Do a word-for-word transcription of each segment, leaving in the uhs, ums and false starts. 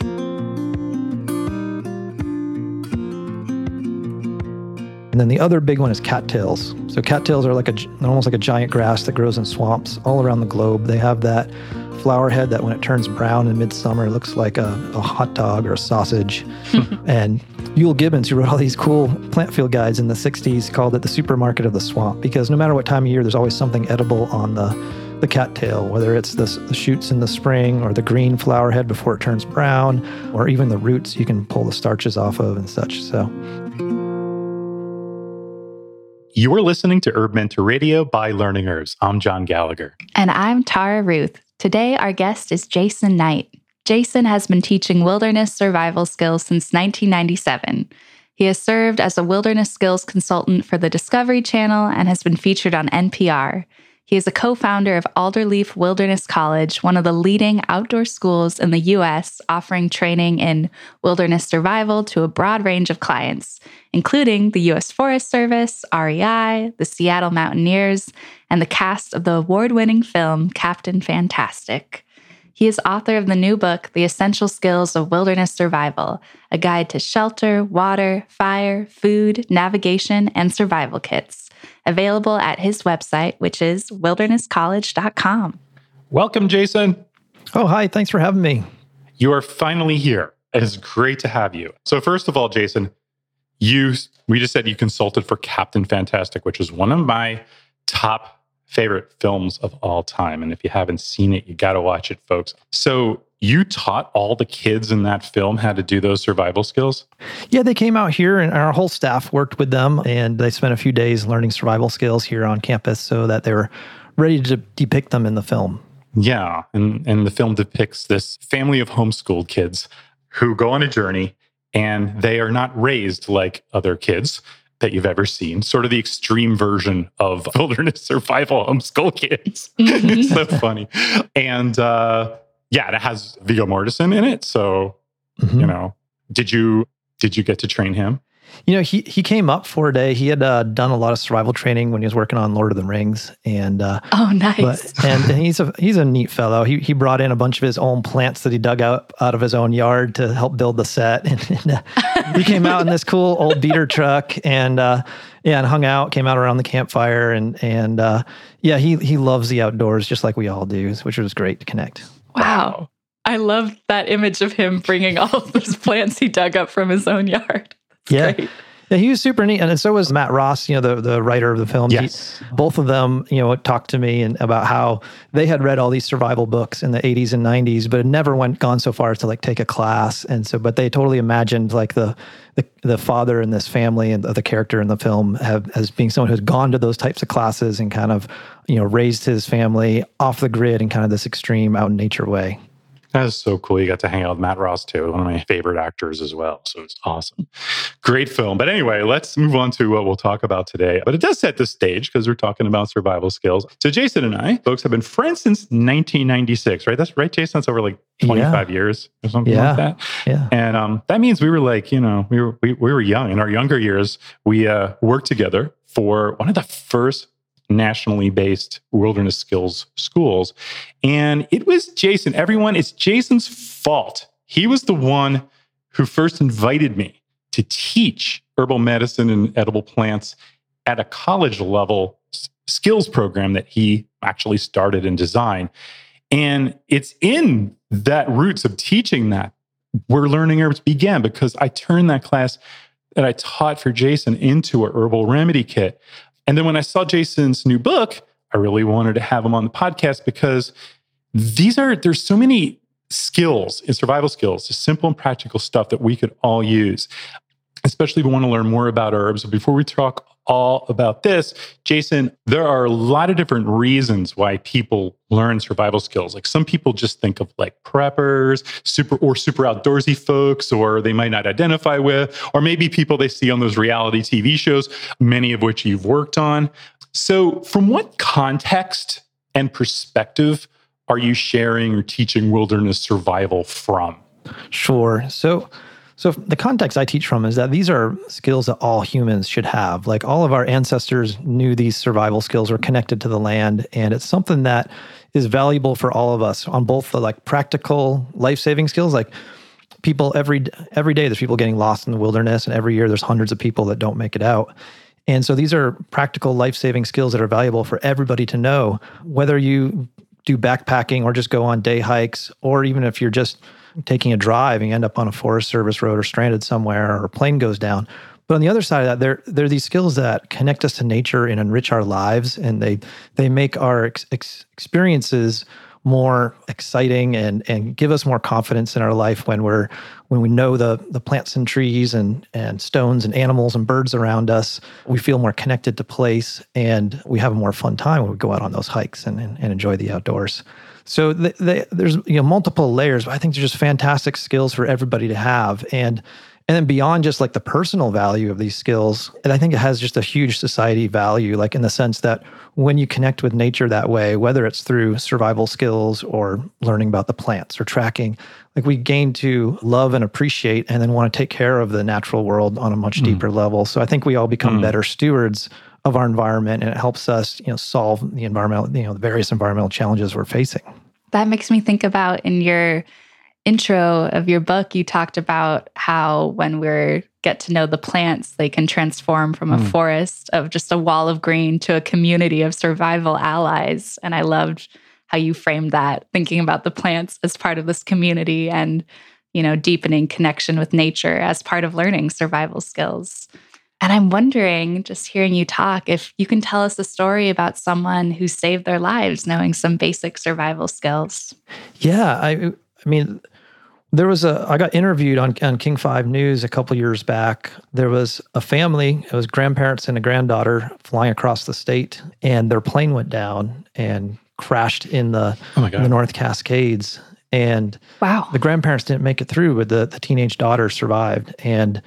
And then the other big one is cattails. So cattails are like a, they're almost like a giant grass that grows in swamps all around the globe. They have that flower head that when it turns brown in midsummer, looks like a, a hot dog or a sausage. And Euell Gibbons, who wrote all these cool plant field guides in the sixties, called it the supermarket of the swamp, because no matter what time of year, there's always something edible on the, the cattail, whether it's the, the shoots in the spring or the green flower head before it turns brown, or even the roots you can pull the starches off of and such. So... You're listening to Herb Mentor Radio by Learning Herbs. I'm John Gallagher. And I'm Tara Ruth. Today, our guest is Jason Knight. Jason has been teaching wilderness survival skills since nineteen ninety-seven. He has served as a wilderness skills consultant for the Discovery Channel and has been featured on N P R. He is a co-founder of Alderleaf Wilderness College, one of the leading outdoor schools in the U S, offering training in wilderness survival to a broad range of clients, including the U S Forest Service, R E I, the Seattle Mountaineers, and the cast of the award-winning film Captain Fantastic. He is author of the new book, The Essential Skills of Wilderness Survival: A Guide to Shelter, Water, Fire, Food, Navigation, and Survival Kits, available at his website, which is wilderness college dot com. Welcome, Jason. Oh, hi. Thanks for having me. You are finally here. It is great to have you. So first of all, Jason, you we just said you consulted for Captain Fantastic, which is one of my top favorite films of all time. And if you haven't seen it, you got to watch it, folks. So you taught all the kids in that film how to do those survival skills? Yeah, they came out here and our whole staff worked with them, and they spent a few days learning survival skills here on campus so that they were ready to depict them in the film. Yeah, and, and the film depicts this family of homeschooled kids who go on a journey, and they are not raised like other kids that you've ever seen, sort of the extreme version of wilderness survival homeschool kids. It's so funny. And uh, yeah, it has Viggo Mortensen in it. So, mm-hmm. you know, did you did you get to train him? You know, he he came up for a day. He had uh, done a lot of survival training when he was working on Lord of the Rings. And uh, oh, nice. But, and, and he's a he's a neat fellow. He he brought in a bunch of his own plants that he dug out out of his own yard to help build the set. And, and uh, he came out in this cool old beater truck and, uh, yeah, and hung out, came out around the campfire. And, and uh, yeah, he, he loves the outdoors just like we all do, which was great to connect. Wow. I love that image of him bringing all of those plants he dug up from his own yard. That's yeah. Great. Yeah, he was super neat. And so was Matt Ross, you know, the, the writer of the film. Yes. He, both of them, you know, talked to me and about how they had read all these survival books in the eighties and nineties, but it never went gone so far as to like take a class. And so, but they totally imagined like the the, the father in this family and the, the character in the film have, as being someone who's gone to those types of classes and kind of, you know, raised his family off the grid in kind of this extreme out in nature way. That was so cool. You got to hang out with Matt Ross, too. One of my favorite actors as well. So it's awesome. Great film. But anyway, let's move on to what we'll talk about today. But it does set the stage because we're talking about survival skills. So Jason and I, folks, have been friends since nineteen ninety-six, right? That's right, Jason? That's over like twenty-five yeah. years or something yeah. like that. Yeah. And um, that means we were like, you know, we were, we, we were young. In our younger years, we uh, worked together for one of the first nationally based wilderness skills schools. And it was Jason. Everyone, it's Jason's fault. He was the one who first invited me to teach herbal medicine and edible plants at a college level skills program that he actually started and designed. And it's in that roots of teaching that where Learning Herbs began, because I turned that class that I taught for Jason into a herbal remedy kit. And then when I saw Jason's new book, I really wanted to have him on the podcast because these are, there's so many skills and survival skills, just simple and practical stuff that we could all use, especially if we want to learn more about herbs. Before we talk all about this, Jason, there are a lot of different reasons why people learn survival skills. Like some people just think of like preppers, super or super outdoorsy folks, or they might not identify with, or maybe people they see on those reality T V shows, many of which you've worked on. So from what context and perspective are you sharing or teaching wilderness survival from? Sure. So So the context I teach from is that these are skills that all humans should have. Like all of our ancestors knew these survival skills were connected to the land, and it's something that is valuable for all of us on both the like practical life-saving skills, like people every every day. There's people getting lost in the wilderness, and every year there's hundreds of people that don't make it out. And so these are practical life-saving skills that are valuable for everybody to know, whether you do backpacking or just go on day hikes, or even if you're just taking a drive and you end up on a Forest Service road or stranded somewhere or a plane goes down. But on the other side of that, there, there are these skills that connect us to nature and enrich our lives, and they they make our ex- ex- experiences more exciting and and give us more confidence in our life when we're when we know the the plants and trees and and stones and animals and birds around us. We feel more connected to place, and we have a more fun time when we go out on those hikes and and, and enjoy the outdoors. So the, the, there's you know multiple layers, but I think they're just fantastic skills for everybody to have. And And then beyond just like the personal value of these skills, and I think it has just a huge society value, like in the sense that when you connect with nature that way, whether it's through survival skills or learning about the plants or tracking, like we gain to love and appreciate and then want to take care of the natural world on a much mm. deeper level. So I think we all become mm. better stewards of our environment, and it helps us, you know, solve the environmental, you know, the various environmental challenges we're facing. That makes me think about in your intro of your book, you talked about how when we get to know the plants, they can transform from a mm. forest of just a wall of green to a community of survival allies. And I loved how you framed that, thinking about the plants as part of this community and, you know, deepening connection with nature as part of learning survival skills. And I'm wondering, just hearing you talk, if you can tell us a story about someone who saved their lives knowing some basic survival skills. Yeah, I I mean, there was a, I got interviewed on, on King five News a couple years back. There was a family, it was grandparents and a granddaughter flying across the state, and their plane went down and crashed in the, oh in the North Cascades. And wow. The grandparents didn't make it through, but the, the teenage daughter survived. And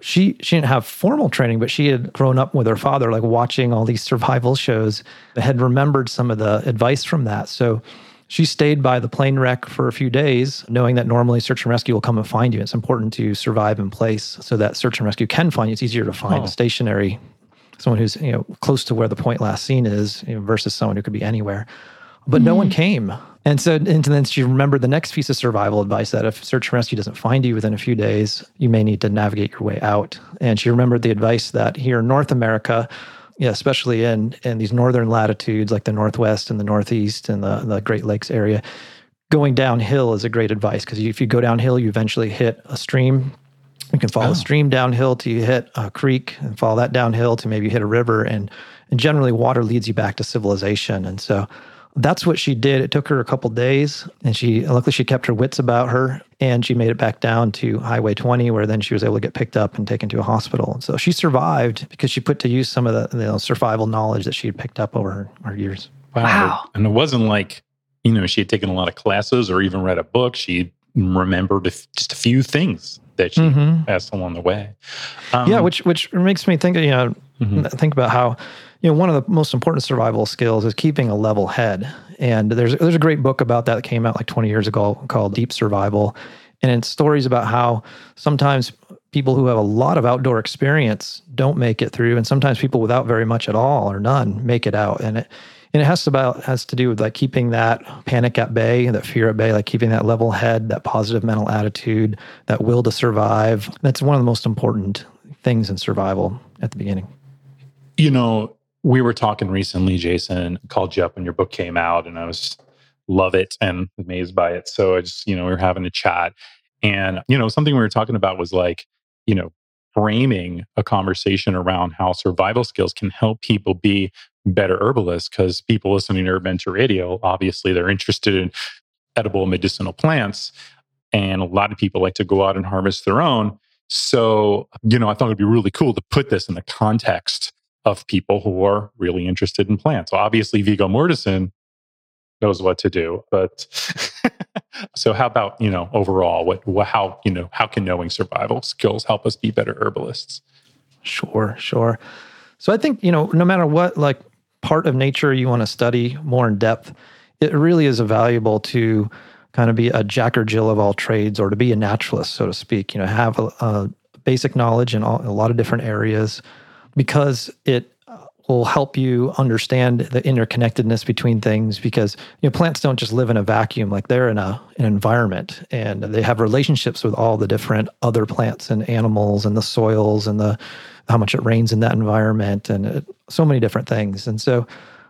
she she didn't have formal training, but she had grown up with her father, like watching all these survival shows, had remembered some of the advice from that. So she stayed by the plane wreck for a few days, knowing that normally search and rescue will come and find you. It's important to survive in place so that search and rescue can find you. It's easier to find oh. stationary, someone who's you know close to where the point last seen is, you know, versus someone who could be anywhere. But mm-hmm. no one came. And so and then she remembered the next piece of survival advice, that if search and rescue doesn't find you within a few days, you may need to navigate your way out. And she remembered the advice that here in North America, yeah, especially in, in these northern latitudes like the Northwest and the Northeast and the, the Great Lakes area, going downhill is a great advice, because if you go downhill, you eventually hit a stream. You can follow oh. a stream downhill till you hit a creek, and follow that downhill to maybe hit a river. And, and generally, water leads you back to civilization. And so that's what she did. It took her a couple days, and she luckily she kept her wits about her, and she made it back down to Highway twenty, where then she was able to get picked up and taken to a hospital. And so she survived because she put to use some of the you know, survival knowledge that she had picked up over her, her years. Wow. wow. And it wasn't like, you know, she had taken a lot of classes or even read a book. She remembered just a few things that she mm-hmm. passed along the way. Um, yeah, which which makes me think, you know, mm-hmm. think about how, you know, one of the most important survival skills is keeping a level head. And there's there's a great book about that that came out like twenty years ago called Deep Survival. And it's stories about how sometimes people who have a lot of outdoor experience don't make it through, and sometimes people without very much at all or none make it out. And it and it has to about has to do with like keeping that panic at bay, that fear at bay, like keeping that level head, that positive mental attitude, that will to survive. That's one of the most important things in survival at the beginning. You know, we were talking recently, Jason, called you up when your book came out, and I was love it and amazed by it. So I just, you know, we were having a chat, and, you know, something we were talking about was like, you know, framing a conversation around how survival skills can help people be better herbalists, because people listening to Herb Mentor Radio, obviously they're interested in edible medicinal plants, and a lot of people like to go out and harvest their own. So, you know, I thought it'd be really cool to put this in the context of people who are really interested in plants. So obviously, Viggo Mortensen knows what to do, but so how about, you know, overall, what, what, how, you know, how can knowing survival skills help us be better herbalists? Sure, sure. So I think, you know, no matter what, like part of nature you want to study more in depth, it really is valuable to kind of be a Jack or Jill of all trades, or to be a naturalist, so to speak, you know, have a, a basic knowledge in all, a lot of different areas, because it will help you understand the interconnectedness between things, because you know plants don't just live in a vacuum. Like, they're in a an environment, and they have relationships with all the different other plants and animals and the soils and the how much it rains in that environment and it, so many different things. And so,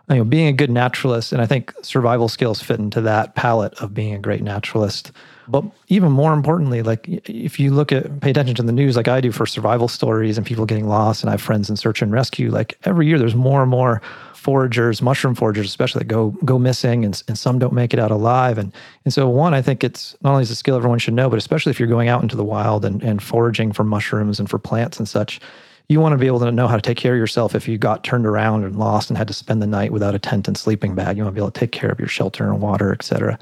you know, being a good naturalist, and I think survival skills fit into that palette of being a great naturalist. But even more importantly, like, if you look at, pay attention to the news, like I do for survival stories and people getting lost, and I have friends in search and rescue, like every year there's more and more foragers, mushroom foragers especially, that go go missing, and, and some don't make it out alive. And and so one, I think it's not only is a skill everyone should know, but especially if you're going out into the wild and, and foraging for mushrooms and for plants and such, you want to be able to know how to take care of yourself if you got turned around and lost and had to spend the night without a tent and sleeping bag. You want to be able to take care of your shelter and water, et cetera.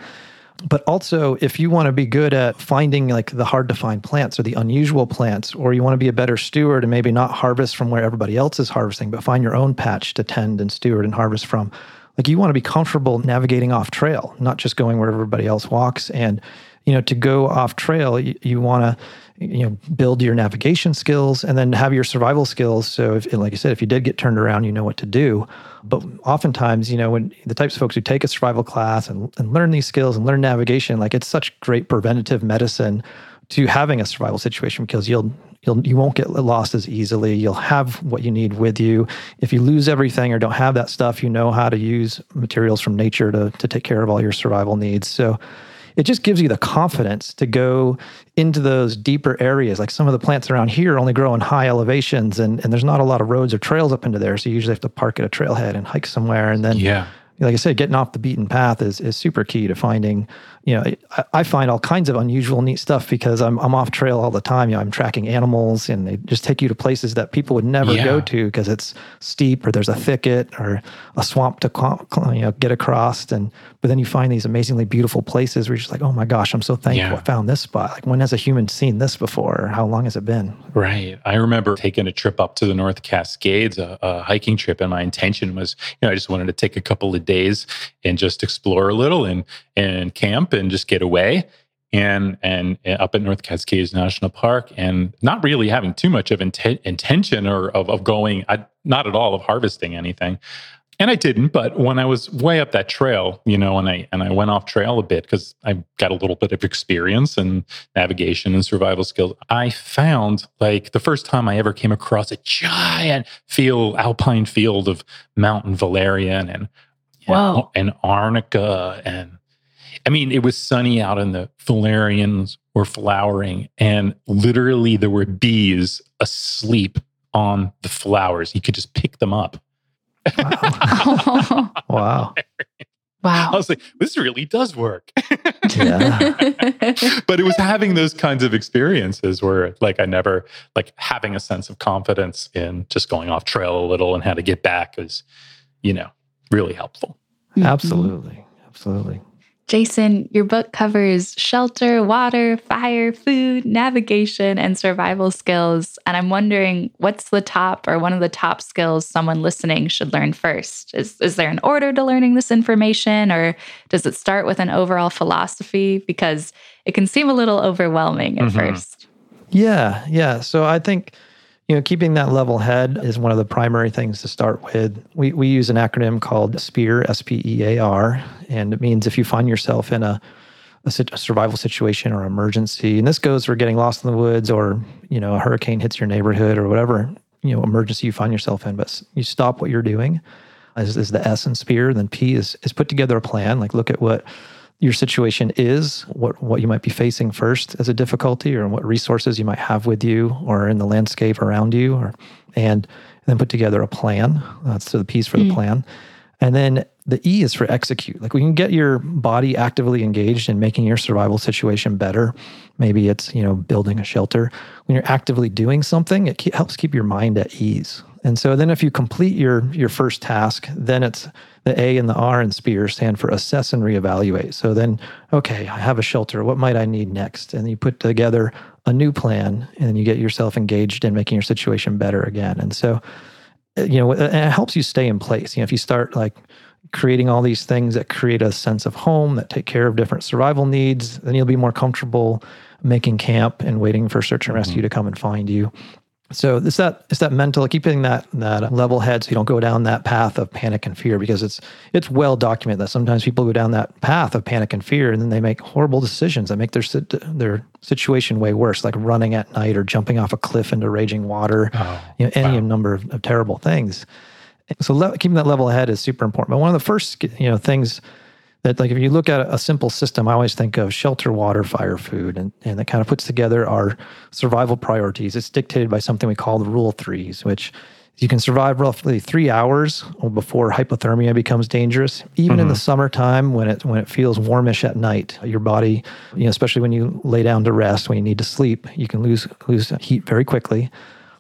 But also, if you want to be good at finding like the hard-to-find plants or the unusual plants, or you want to be a better steward and maybe not harvest from where everybody else is harvesting, but find your own patch to tend and steward and harvest from, like, you want to be comfortable navigating off trail, not just going where everybody else walks. And, you know, to go off trail, you, you want to, you know, build your navigation skills and then have your survival skills. So if, like I said, if you did get turned around, you know what to do. But oftentimes, you know, when the types of folks who take a survival class and, and learn these skills and learn navigation, like, it's such great preventative medicine to having a survival situation, because you'll, you'll, you won't get lost as easily. You'll have what you need with you. If you lose everything or don't have that stuff, you know how to use materials from nature to, to take care of all your survival needs. So it just gives you the confidence to go into those deeper areas. Like, some of the plants around here only grow in high elevations, and, and there's not a lot of roads or trails up into there. So you usually have to park at a trailhead and hike somewhere. And then, yeah. like I said, getting off the beaten path is, is super key to finding, you know, I, I find all kinds of unusual, neat stuff because I'm I'm off trail all the time. You know, I'm tracking animals, and they just take you to places that people would never yeah. go to because it's steep or there's a thicket or a swamp to, you know, get across. And but then you find these amazingly beautiful places where you're just like, oh my gosh, I'm so thankful yeah. I found this spot. Like, when has a human seen this before? Or how long has it been? Right. I remember taking a trip up to the North Cascades, a, a hiking trip, and my intention was, you know, I just wanted to take a couple of days and just explore a little and and camp and just get away and and, and up at North Cascades National Park, and not really having too much of inten- intention or of, of going, I, not at all of harvesting anything. And I didn't, but when I was way up that trail, you know, and I and I went off trail a bit because I got a little bit of experience in navigation and survival skills, I found, like, the first time I ever came across a giant field, alpine field of mountain valerian and Wow. And arnica. And I mean, it was sunny out and the valerians were flowering, and literally there were bees asleep on the flowers. You could just pick them up. Wow. wow. Wow. I was like, this really does work. Yeah. But it was having those kinds of experiences where, like, I never, like, having a sense of confidence in just going off trail a little and how to get back is, you know, really helpful. Mm-hmm. Absolutely. Absolutely. Jason, your book covers shelter, water, fire, food, navigation, and survival skills. And I'm wondering, what's the top or one of the top skills someone listening should learn first? Is is there an order to learning this information, or does it start with an overall philosophy? Because it can seem a little overwhelming at mm-hmm. first. Yeah. Yeah. So I think, you know, keeping that level head is one of the primary things to start with. We we use an acronym called SPEAR, S P E A R, and it means if you find yourself in a, a, a survival situation or emergency, and this goes for getting lost in the woods or, you know, a hurricane hits your neighborhood or whatever, you know, emergency you find yourself in, but you stop what you're doing, as is the S in SPEAR. Then P is, is put together a plan, like look at what your situation is, what what you might be facing first as a difficulty, or what resources you might have with you or in the landscape around you, or and, and then put together a plan. That's the piece for the mm. plan. And then the E is for execute. Like, we can get your body actively engaged in making your survival situation better. Maybe it's, you know, building a shelter. When you're actively doing something, it ke- helps keep your mind at ease. And so then if you complete your your first task, then it's the A and the R in SPEAR stand for assess and reevaluate. So then, okay, I have a shelter. What might I need next? And you put together a new plan, and then you get yourself engaged in making your situation better again. And so, you know, and it helps you stay in place. You know, if you start like creating all these things that create a sense of home, that take care of different survival needs, then you'll be more comfortable making camp and waiting for search and rescue mm-hmm. to come and find you. So it's that it's that mental, keeping that that level head so you don't go down that path of panic and fear, because it's it's well documented that sometimes people go down that path of panic and fear and then they make horrible decisions that make their their situation way worse, like running at night or jumping off a cliff into raging water, oh, you know, any wow. number of, of terrible things. So le- keeping that level head is super important. But one of the first you know things that, like, if you look at a simple system, I always think of shelter, water, fire, food, and, and that kind of puts together our survival priorities. It's dictated by something we call the rule of threes, which you can survive roughly three hours before hypothermia becomes dangerous. Even mm-hmm. in the summertime, when it when it feels warmish at night, your body, you know, especially when you lay down to rest, when you need to sleep, you can lose lose heat very quickly.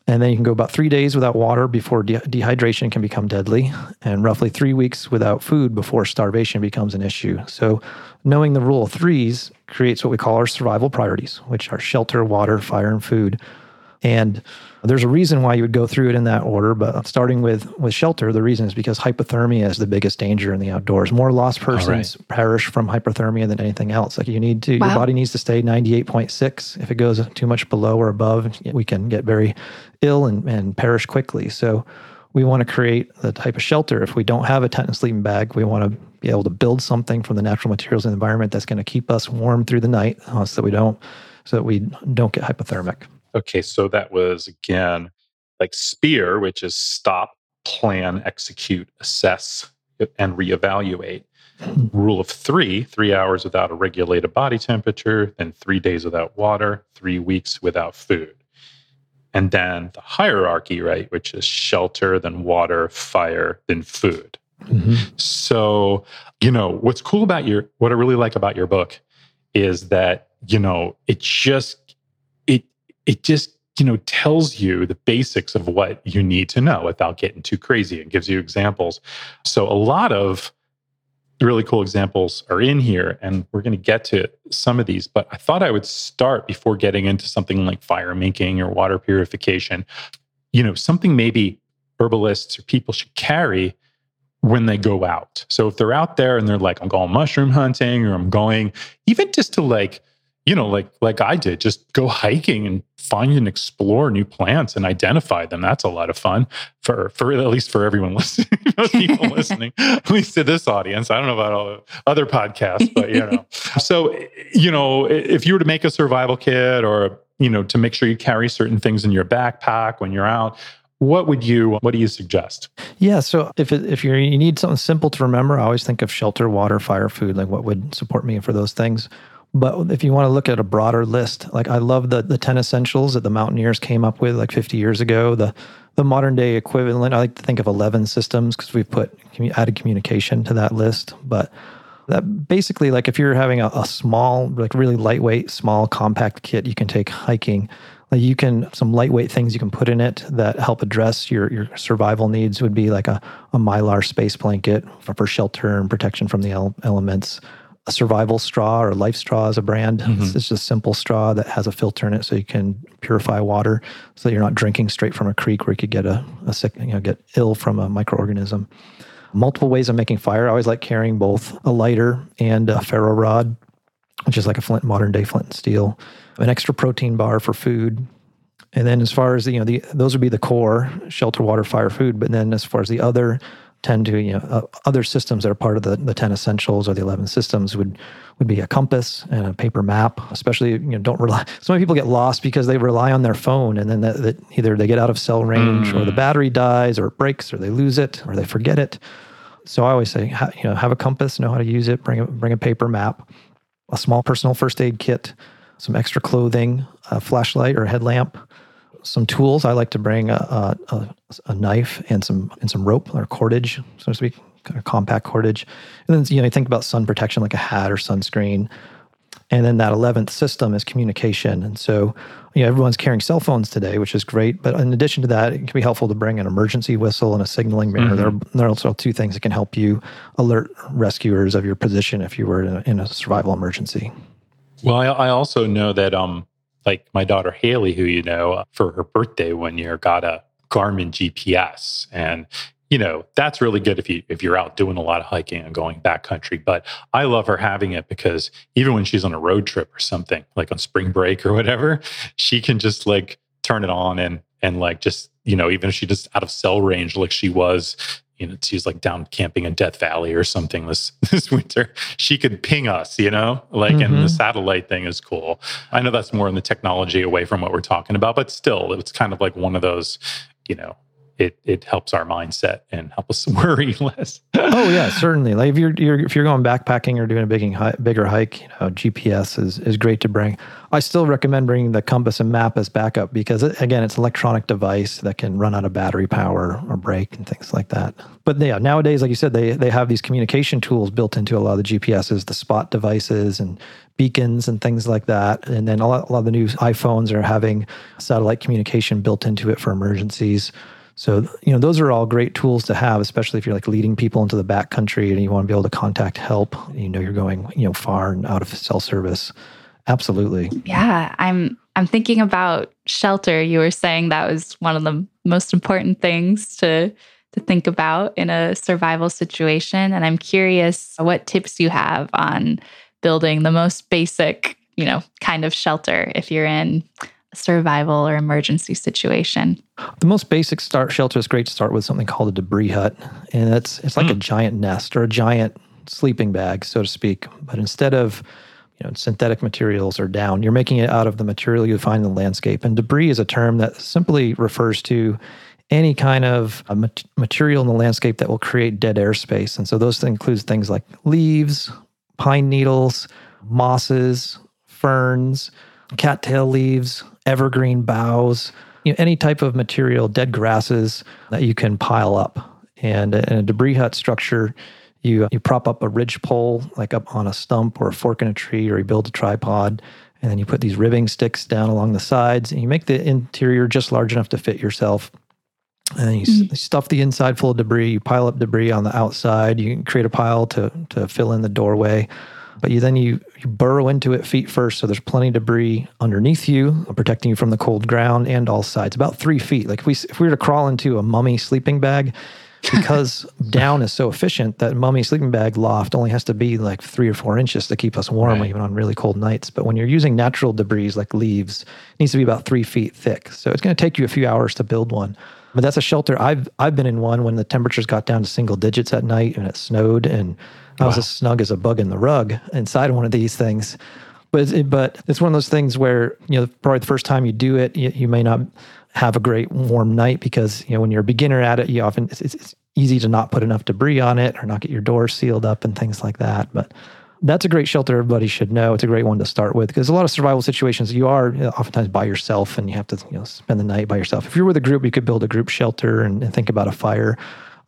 And then you can go about three days without water before de- dehydration can become deadly, and roughly three weeks without food before starvation becomes an issue. So knowing the rule of threes creates what we call our survival priorities, which are shelter, water, fire, and food. And there's a reason why you would go through it in that order, but starting with, with shelter, the reason is because hypothermia is the biggest danger in the outdoors. More lost persons right. perish from hypothermia than anything else. Like you need to, wow. your body needs to stay ninety-eight point six. If it goes too much below or above, we can get very ill and, and perish quickly. So we want to create the type of shelter. If we don't have a tent and sleeping bag, we want to be able to build something from the natural materials in the environment that's going to keep us warm through the night uh, so that we don't, so that we don't get hypothermic. Okay, so that was, again, like SPEAR, which is stop, plan, execute, assess, and reevaluate. Rule of three, three hours without a regulated body temperature, then three days without water, three weeks without food. And then the hierarchy, right, which is shelter, then water, fire, then food. Mm-hmm. So, you know, what's cool about your, what I really like about your book is that, you know, it just, it, It just, you know, tells you the basics of what you need to know without getting too crazy and gives you examples. So a lot of really cool examples are in here, and we're going to get to some of these. But I thought I would start, before getting into something like fire making or water purification, you know, something maybe herbalists or people should carry when they go out. So if they're out there and they're like, I'm going mushroom hunting, or I'm going even just to like, you know, like like I did, just go hiking and find and explore new plants and identify them. That's a lot of fun for, for at least for everyone listening, most people listening, at least to this audience. I don't know about all the other podcasts, but you know. So, you know, if you were to make a survival kit, or, you know, to make sure you carry certain things in your backpack when you're out, What would you, what do you suggest? Yeah, so if it, if you're, you need something simple to remember, I always think of shelter, water, fire, food, like what would support me for those things. But if you want to look at a broader list, like I love the the ten essentials that the Mountaineers came up with like fifty years ago. The the modern day equivalent, I like to think of eleven systems because we've put added communication to that list. But that basically, like if you're having a, a small, like really lightweight, small, compact kit, you can take hiking. Like you can, some lightweight things you can put in it that help address your, your survival needs would be like a, a Mylar space blanket for, for shelter and protection from the ele- elements. A survival straw, or LifeStraw is a brand. Mm-hmm. It's just a simple straw that has a filter in it so you can purify water so you're not drinking straight from a creek where you could get a, a sick, you know, get ill from a microorganism. Multiple ways of making fire. I always like carrying both a lighter and a ferro rod, which is like a flint, modern day flint and steel. An extra protein bar for food. And then as far as, you know, the those would be the core, shelter, water, fire, food. But then as far as the other tend to, you know, uh, other systems that are part of the, the ten essentials or the eleven systems would, would be a compass and a paper map, especially, you know, don't rely, so many people get lost because they rely on their phone, and then that, that either they get out of cell range mm. or the battery dies or it breaks or they lose it or they forget it. So I always say, ha, you know, have a compass, know how to use it, bring a, bring a paper map, a small personal first aid kit, some extra clothing, a flashlight or a headlamp, some tools. I like to bring a, a, a knife and some and some rope or cordage, so to speak, kind of compact cordage. And then, you know, you think about sun protection, like a hat or sunscreen. And then that eleventh system is communication. And so, you know, everyone's carrying cell phones today, which is great. But in addition to that, it can be helpful to bring an emergency whistle and a signaling mirror. Mm-hmm. There, are, there are also two things that can help you alert rescuers of your position if you were in a, in a survival emergency. Well, I, I also know that um. Like my daughter Haley, who you know, for her birthday one year, got a Garmin G P S, and you know that's really good if you if you're out doing a lot of hiking and going backcountry. But I love her having it because even when she's on a road trip or something, like on spring break or whatever, she can just like turn it on and and like just, you know, even if she just out of cell range, like she was, you know, she was like down camping in Death Valley or something this this winter, she could ping us, you know, like, mm-hmm. and the satellite thing is cool. I know that's more in the technology away from what we're talking about, but still, it's kind of like one of those, you know, it it helps our mindset and help us worry less. Oh yeah, certainly. Like if you're, you're if you're going backpacking or doing a big, bigger hike, you know, G P S is is great to bring. I still recommend bringing the compass and map as backup because it, again, it's an electronic device that can run out of battery power or break and things like that. But yeah, nowadays, like you said, they they have these communication tools built into a lot of the G P Ses, the Spot devices and beacons and things like that. And then a lot, a lot of the new iPhones are having satellite communication built into it for emergencies. So, you know, those are all great tools to have, especially if you're like leading people into the backcountry and you want to be able to contact help, and you know, you're going, you know, far and out of cell service. Absolutely. Yeah. I'm, I'm thinking about shelter. You were saying that was one of the most important things to, to think about in a survival situation. And I'm curious what tips you have on building the most basic, you know, kind of shelter if you're in survival or emergency situation. The most basic start shelter is great to start with something called a debris hut. And it's it's like mm. a giant nest or a giant sleeping bag, so to speak. But instead of, you know, synthetic materials or down, you're making it out of the material you find in the landscape. And debris is a term that simply refers to any kind of material in the landscape that will create dead airspace. And so those includes things like leaves, pine needles, mosses, ferns, cattail leaves, evergreen boughs, you know, any type of material, dead grasses that you can pile up. And in a debris hut structure, you you prop up a ridge pole, like up on a stump or a fork in a tree, or you build a tripod, and then you put these ribbing sticks down along the sides, and you make the interior just large enough to fit yourself. And then you mm-hmm. stuff the inside full of debris, you pile up debris on the outside, you can create a pile to to fill in the doorway. But you then you, you burrow into it feet first, so there's plenty of debris underneath you, protecting you from the cold ground and all sides. About three feet. Like if we if we were to crawl into a mummy sleeping bag, because down is so efficient that mummy sleeping bag loft only has to be like three or four inches to keep us warm, right, even on really cold nights. But when you're using natural debris like leaves, it needs to be about three feet thick. So it's going to take you a few hours to build one. But that's a shelter. I've I've been in one when the temperatures got down to single digits at night and it snowed and I was wow. as snug as a bug in the rug inside one of these things. But it, but it's one of those things where, you know, probably the first time you do it, you, you may not have a great warm night because, you know, when you're a beginner at it, you often it's, it's easy to not put enough debris on it or not get your door sealed up and things like that. But that's a great shelter everybody should know. It's a great one to start with because a lot of survival situations, you are oftentimes by yourself and you have to, you know, spend the night by yourself. If you're with a group, you could build a group shelter and, and think about a fire.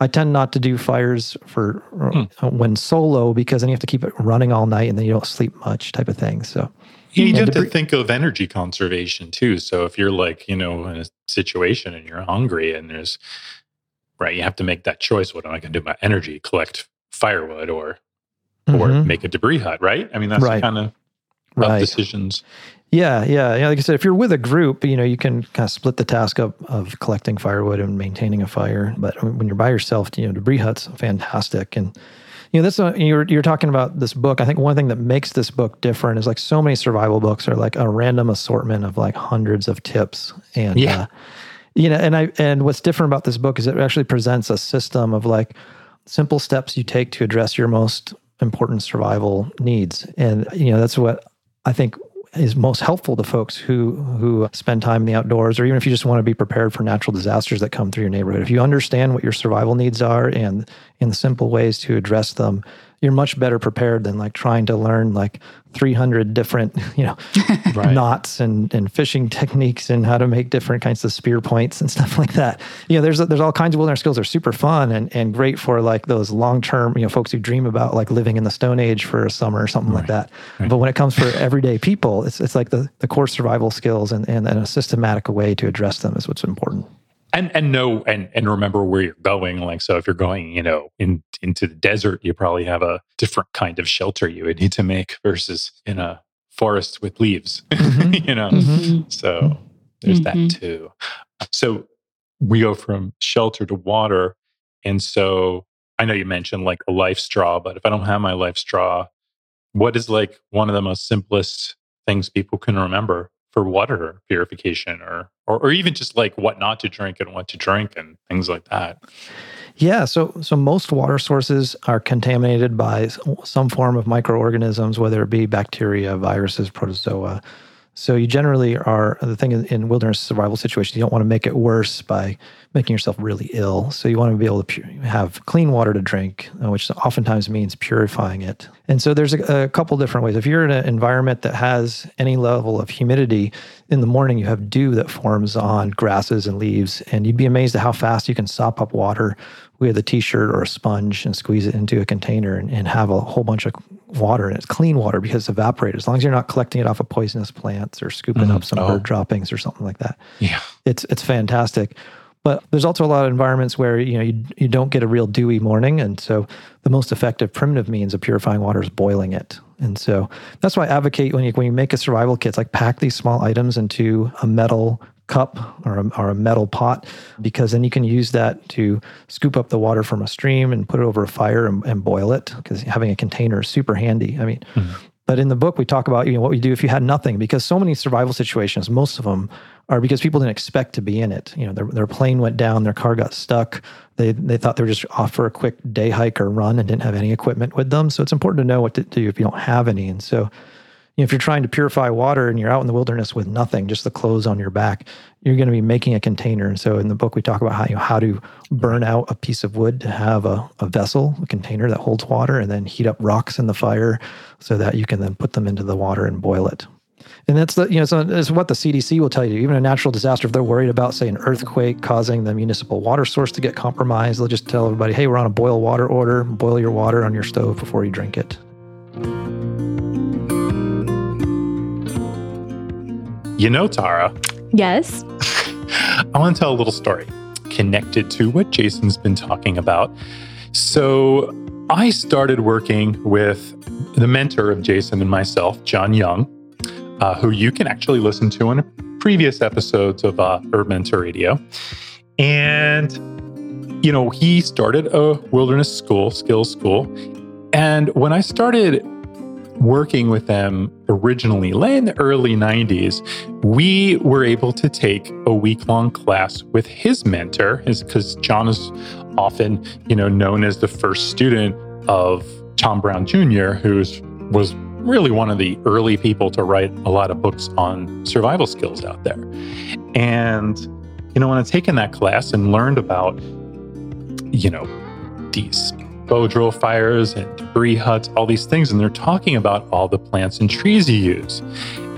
I tend not to do fires for mm. when solo because then you have to keep it running all night and then you don't sleep much type of thing. So yeah, you have debris. To think of energy conservation too. So if you're like, you know, in a situation and you're hungry and there's, right, you have to make that choice. What am I going to do with my energy? Collect firewood or, mm-hmm. or make a debris hut, right? I mean, that's right. kind of rough right. decisions. Yeah, yeah, yeah. Like I said, if you're with a group, you know, you can kind of split the task up of collecting firewood and maintaining a fire. But when you're by yourself, you know, debris hut's fantastic. And you know, that's a, you're you're talking about this book. I think one thing that makes this book different is like so many survival books are like a random assortment of like hundreds of tips. And yeah, uh, you know, and I and what's different about this book is it actually presents a system of like simple steps you take to address your most important survival needs. And you know, that's what I think is most helpful to folks who who spend time in the outdoors, or even if you just want to be prepared for natural disasters that come through your neighborhood. If you understand what your survival needs are and in the simple ways to address them, you're much better prepared than like trying to learn like three hundred different, you know, right. knots and, and fishing techniques and how to make different kinds of spear points and stuff like that. You know, there's there's all kinds of wilderness skills that are super fun and, and great for like those long-term, you know, folks who dream about like living in the Stone Age for a summer or something right. like that. Right. But when it comes for everyday people, it's it's like the, the core survival skills and, and, and a systematic way to address them is what's important. And and know and, and remember where you're going. Like, so if you're going, you know, in into the desert, you probably have a different kind of shelter you would need to make versus in a forest with leaves. Mm-hmm. you know, mm-hmm. so there's mm-hmm. that too. So we go from shelter to water, and so I know you mentioned like a LifeStraw, but if I don't have my LifeStraw, what is like one of the most simplest things people can remember for water purification, or, or or even just like what not to drink and what to drink and things like that? Yeah, so so most water sources are contaminated by some form of microorganisms, whether it be bacteria, viruses, protozoa. So you generally are, the thing in wilderness survival situations, you don't want to make it worse by making yourself really ill. So you want to be able to pu- have clean water to drink, which oftentimes means purifying it. And so there's a, a couple different ways. If you're in an environment that has any level of humidity, in the morning you have dew that forms on grasses and leaves, and you'd be amazed at how fast you can sop up water with a t-shirt or a sponge and squeeze it into a container and, and have a whole bunch of water, and it's clean water because it's evaporated. As long as you're not collecting it off of poisonous plants or scooping mm-hmm. up some oh. bird droppings or something like that. Yeah. It's it's fantastic. But there's also a lot of environments where, you know, you, you don't get a real dewy morning, and so the most effective primitive means of purifying water is boiling it. And so that's why I advocate when you when you make a survival kit, like pack these small items into a metal cup or a, or a metal pot, because then you can use that to scoop up the water from a stream and put it over a fire and, and boil it, because having a container is super handy. I mean, mm-hmm. but in the book, we talk about, you know, what we do if you had nothing, because so many survival situations, most of them are because people didn't expect to be in it. You know, their, their plane went down, their car got stuck. They they thought they were just off for a quick day hike or run and didn't have any equipment with them. So it's important to know what to do if you don't have any. And so if you're trying to purify water and you're out in the wilderness with nothing, just the clothes on your back, you're going to be making a container. And so in the book, we talk about how, you know, how to burn out a piece of wood to have a, a vessel, a container that holds water, and then heat up rocks in the fire so that you can then put them into the water and boil it. And that's the, you know, so it's what the C D C will tell you. Even a natural disaster, if they're worried about, say, an earthquake causing the municipal water source to get compromised, they'll just tell everybody, hey, we're on a boil water order. Boil your water on your stove before you drink it. You know, Tara. Yes? I want to tell a little story connected to what Jason's been talking about. So I started working with the mentor of Jason and myself, John Young, uh, who you can actually listen to in previous episodes of uh, Herb Mentor Radio. And, you know, he started a wilderness school, skills school. And when I started working with them originally, in the early nineties, we were able to take a week-long class with his mentor, because John is often, you know, known as the first student of Tom Brown Junior, who was really one of the early people to write a lot of books on survival skills out there. And, you know, when I'd taken that class and learned about, you know, these bow drill fires and debris huts, all these things, and they're talking about all the plants and trees you use.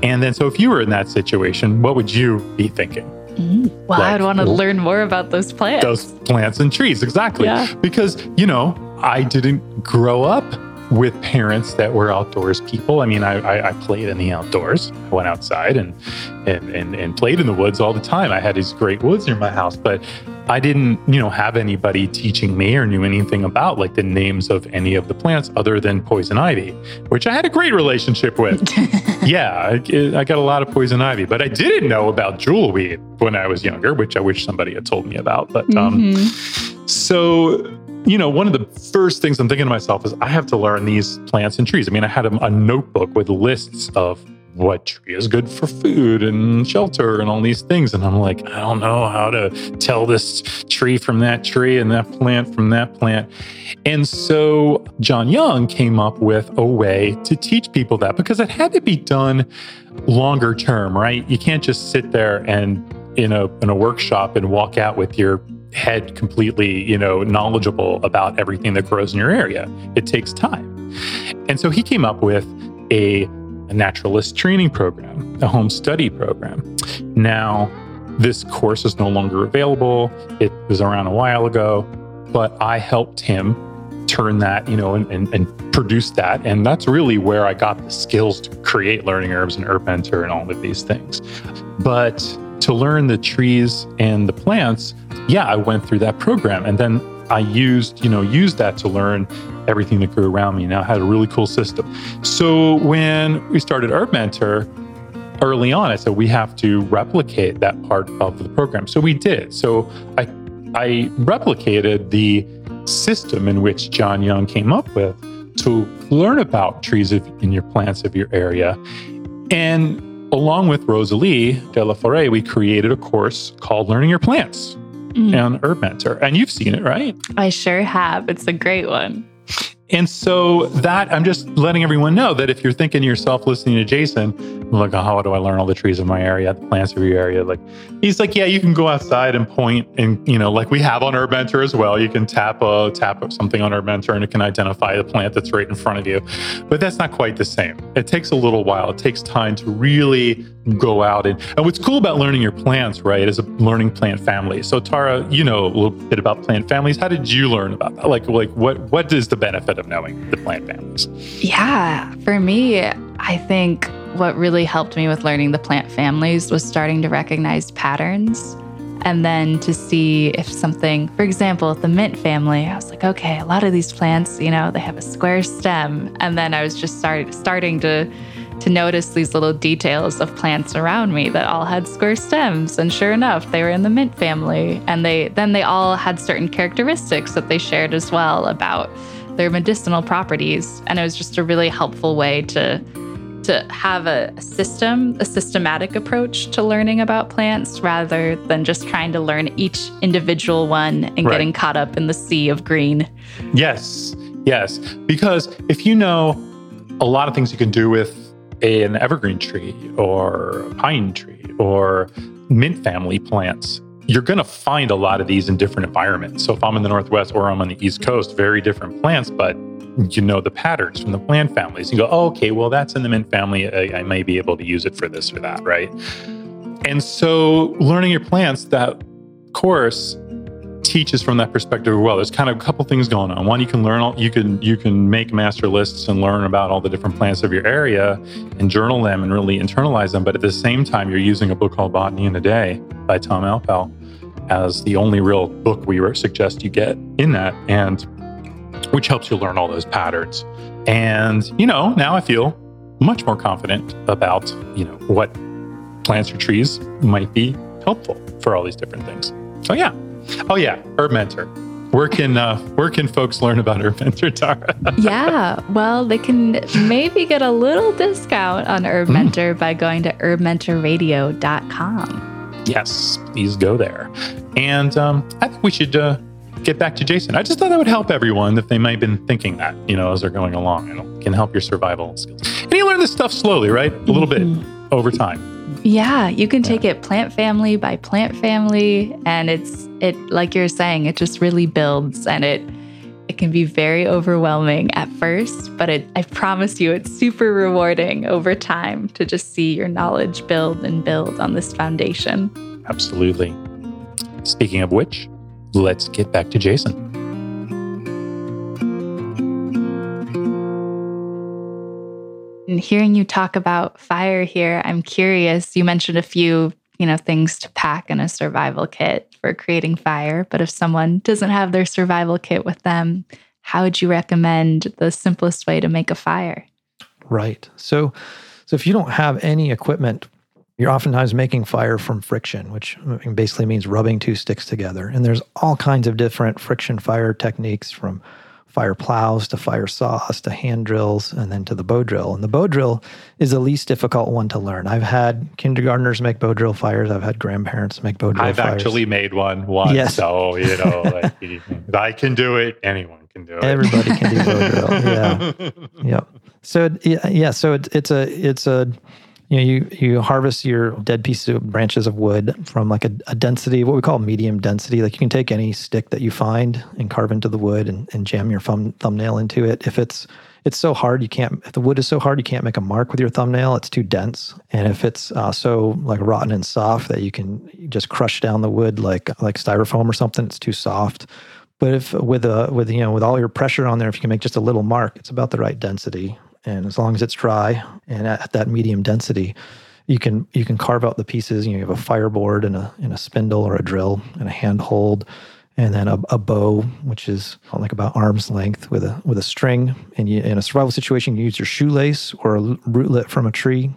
And then, so if you were in that situation, what would you be thinking? Mm-hmm. Well, like, I'd want to well, learn more about those plants. Those plants and trees, exactly. Yeah. Because, you know, I didn't grow up with parents that were outdoors people. I mean, I, I, I played in the outdoors. I went outside and, and and and played in the woods all the time. I had these great woods near my house, but I didn't, you know, have anybody teaching me or knew anything about like the names of any of the plants other than poison ivy, which I had a great relationship with. yeah, I, I got a lot of poison ivy, but I didn't know about jewelweed when I was younger, which I wish somebody had told me about. But um, mm-hmm. so. You know, one of the first things I'm thinking to myself is I have to learn these plants and trees. I mean, I had a, a notebook with lists of what tree is good for food and shelter and all these things. And I'm like, I don't know how to tell this tree from that tree and that plant from that plant. And so John Young came up with a way to teach people that, because it had to be done longer term, right? You can't just sit there and in a in a workshop and walk out with your head completely, you know, knowledgeable about everything that grows in your area. It takes time. And so he came up with a, a naturalist training program, a home study program. Now, this course is no longer available. It was around a while ago, but I helped him turn that, you know, and, and, and produce that. And that's really where I got the skills to create Learning Herbs and Herb Mentor and all of these things. But to learn the trees and the plants, yeah, I went through that program, and then I used, you know, used that to learn everything that grew around me. Now I had a really cool system. So when we started Herb Mentor, early on, I said we have to replicate that part of the program. So we did. So I, I replicated the system in which John Young came up with to learn about trees in your plants of your area, and along with Rosalie De La Forêt, we created a course called Learning Your Plants mm. and Herb Mentor. And you've seen it, right? I sure have. It's a great one. And so that, I'm just letting everyone know that if you're thinking to yourself, listening to Jason, like, oh, how do I learn all the trees in my area, the plants of your area? Like, he's like, yeah, you can go outside and point and, you know, like we have on Herb Mentor as well. You can tap a, tap something on Herb Mentor and it can identify the plant that's right in front of you. But that's not quite the same. It takes a little while. It takes time to really go out. And, and what's cool about learning your plants, right, is learning plant families. So Tara, you know a little bit about plant families. How did you learn about that? Like, like what what is the benefit of knowing the plant families? Yeah, for me, I think what really helped me with learning the plant families was starting to recognize patterns and then to see if something, for example, the mint family, I was like, okay, a lot of these plants, you know, they have a square stem. And then I was just start, starting to to notice these little details of plants around me that all had square stems. And sure enough, they were in the mint family. And they then they all had certain characteristics that they shared as well about their medicinal properties. And it was just a really helpful way to to have a system, a systematic approach to learning about plants rather than just trying to learn each individual one and right. getting caught up in the sea of green. Yes, yes. Because if you know a lot of things you can do with A, an evergreen tree or a pine tree or mint family plants, you're going to find a lot of these in different environments. So if I'm in the Northwest or I'm on the East Coast, very different plants, but you know the patterns from the plant families. You go, oh, okay, well, that's in the mint family. I, I may be able to use it for this or that, right? And so learning your plants, that course teaches from that perspective as well. There's kind of a couple things going on. One, you can learn, all, you can you can make master lists and learn about all the different plants of your area and journal them and really internalize them. But at the same time, you're using a book called Botany in a Day by Tom Elpel as the only real book we suggest you get in that, and which helps you learn all those patterns. And, you know, now I feel much more confident about, you know, what plants or trees might be helpful for all these different things. So, yeah. Oh yeah, Herb Mentor. Where can uh, where can folks learn about Herb Mentor, Tara? Yeah, well, they can maybe get a little discount on Herb Mentor mm. by going to herb mentor radio dot com. Yes, please go there. And um, I think we should uh, get back to Jason. I just thought that would help everyone if they might have been thinking that, you know, as they're going along, and can help your survival skills. And you learn this stuff slowly, right? A little mm-hmm. bit over time. Yeah, you can take it plant family by plant family, and it's it like you're saying, it just really builds, and it it can be very overwhelming at first, but it, I promise you it's super rewarding over time to just see your knowledge build and build on this foundation. Absolutely. Speaking of which, let's get back to Jason. And hearing you talk about fire here, I'm curious, you mentioned a few, you know, things to pack in a survival kit for creating fire, but if someone doesn't have their survival kit with them, how would you recommend the simplest way to make a fire? Right. So, so if you don't have any equipment, you're oftentimes making fire from friction, which basically means rubbing two sticks together. And there's all kinds of different friction fire techniques, from fire plows to fire saws to hand drills, and then to the bow drill. And the bow drill is the least difficult one to learn. I've had kindergartners make bow drill fires. I've had grandparents make bow drill I've fires. I've actually made one once. Yes. So, you know, like, I can do it. Anyone can do it. Everybody can do bow drill. Yeah. Yep. So, yeah. So it, it's a, it's a, you know, you, you harvest your dead pieces of branches of wood from like a, a density, what we call medium density. Like you can take any stick that you find and carve into the wood and, and jam your thumb, thumbnail into it. If it's it's so hard, you can't, if the wood is so hard, you can't make a mark with your thumbnail. It's too dense. And if it's uh, so like rotten and soft that you can just crush down the wood like like styrofoam or something, it's too soft. But if with a, with, you know, with all your pressure on there, if you can make just a little mark, it's about the right density. And as long as it's dry and at that medium density, you can you can carve out the pieces. You know, you have a fireboard and a and a spindle or a drill and a handhold, and then a, a bow, which is like about arm's length with a with a string. And you, in a survival situation, you use your shoelace or a rootlet from a tree.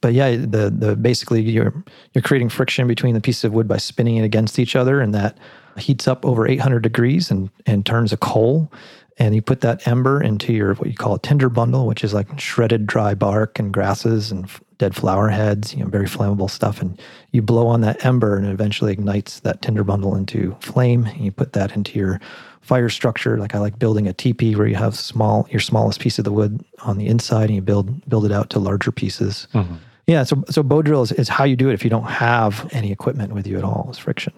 But yeah, the the basically you're you're creating friction between the pieces of wood by spinning it against each other, and that heats up over eight hundred degrees and and turns a coal. And you put that ember into your, what you call a tinder bundle, which is like shredded dry bark and grasses and dead flower heads, you know, very flammable stuff. And you blow on that ember and it eventually ignites that tinder bundle into flame. And you put that into your fire structure. Like I like building a teepee where you have small, your smallest piece of the wood on the inside and you build, build it out to larger pieces. Mm-hmm. Yeah. So, so bow drill is, is how you do it if you don't have any equipment with you at all, is friction.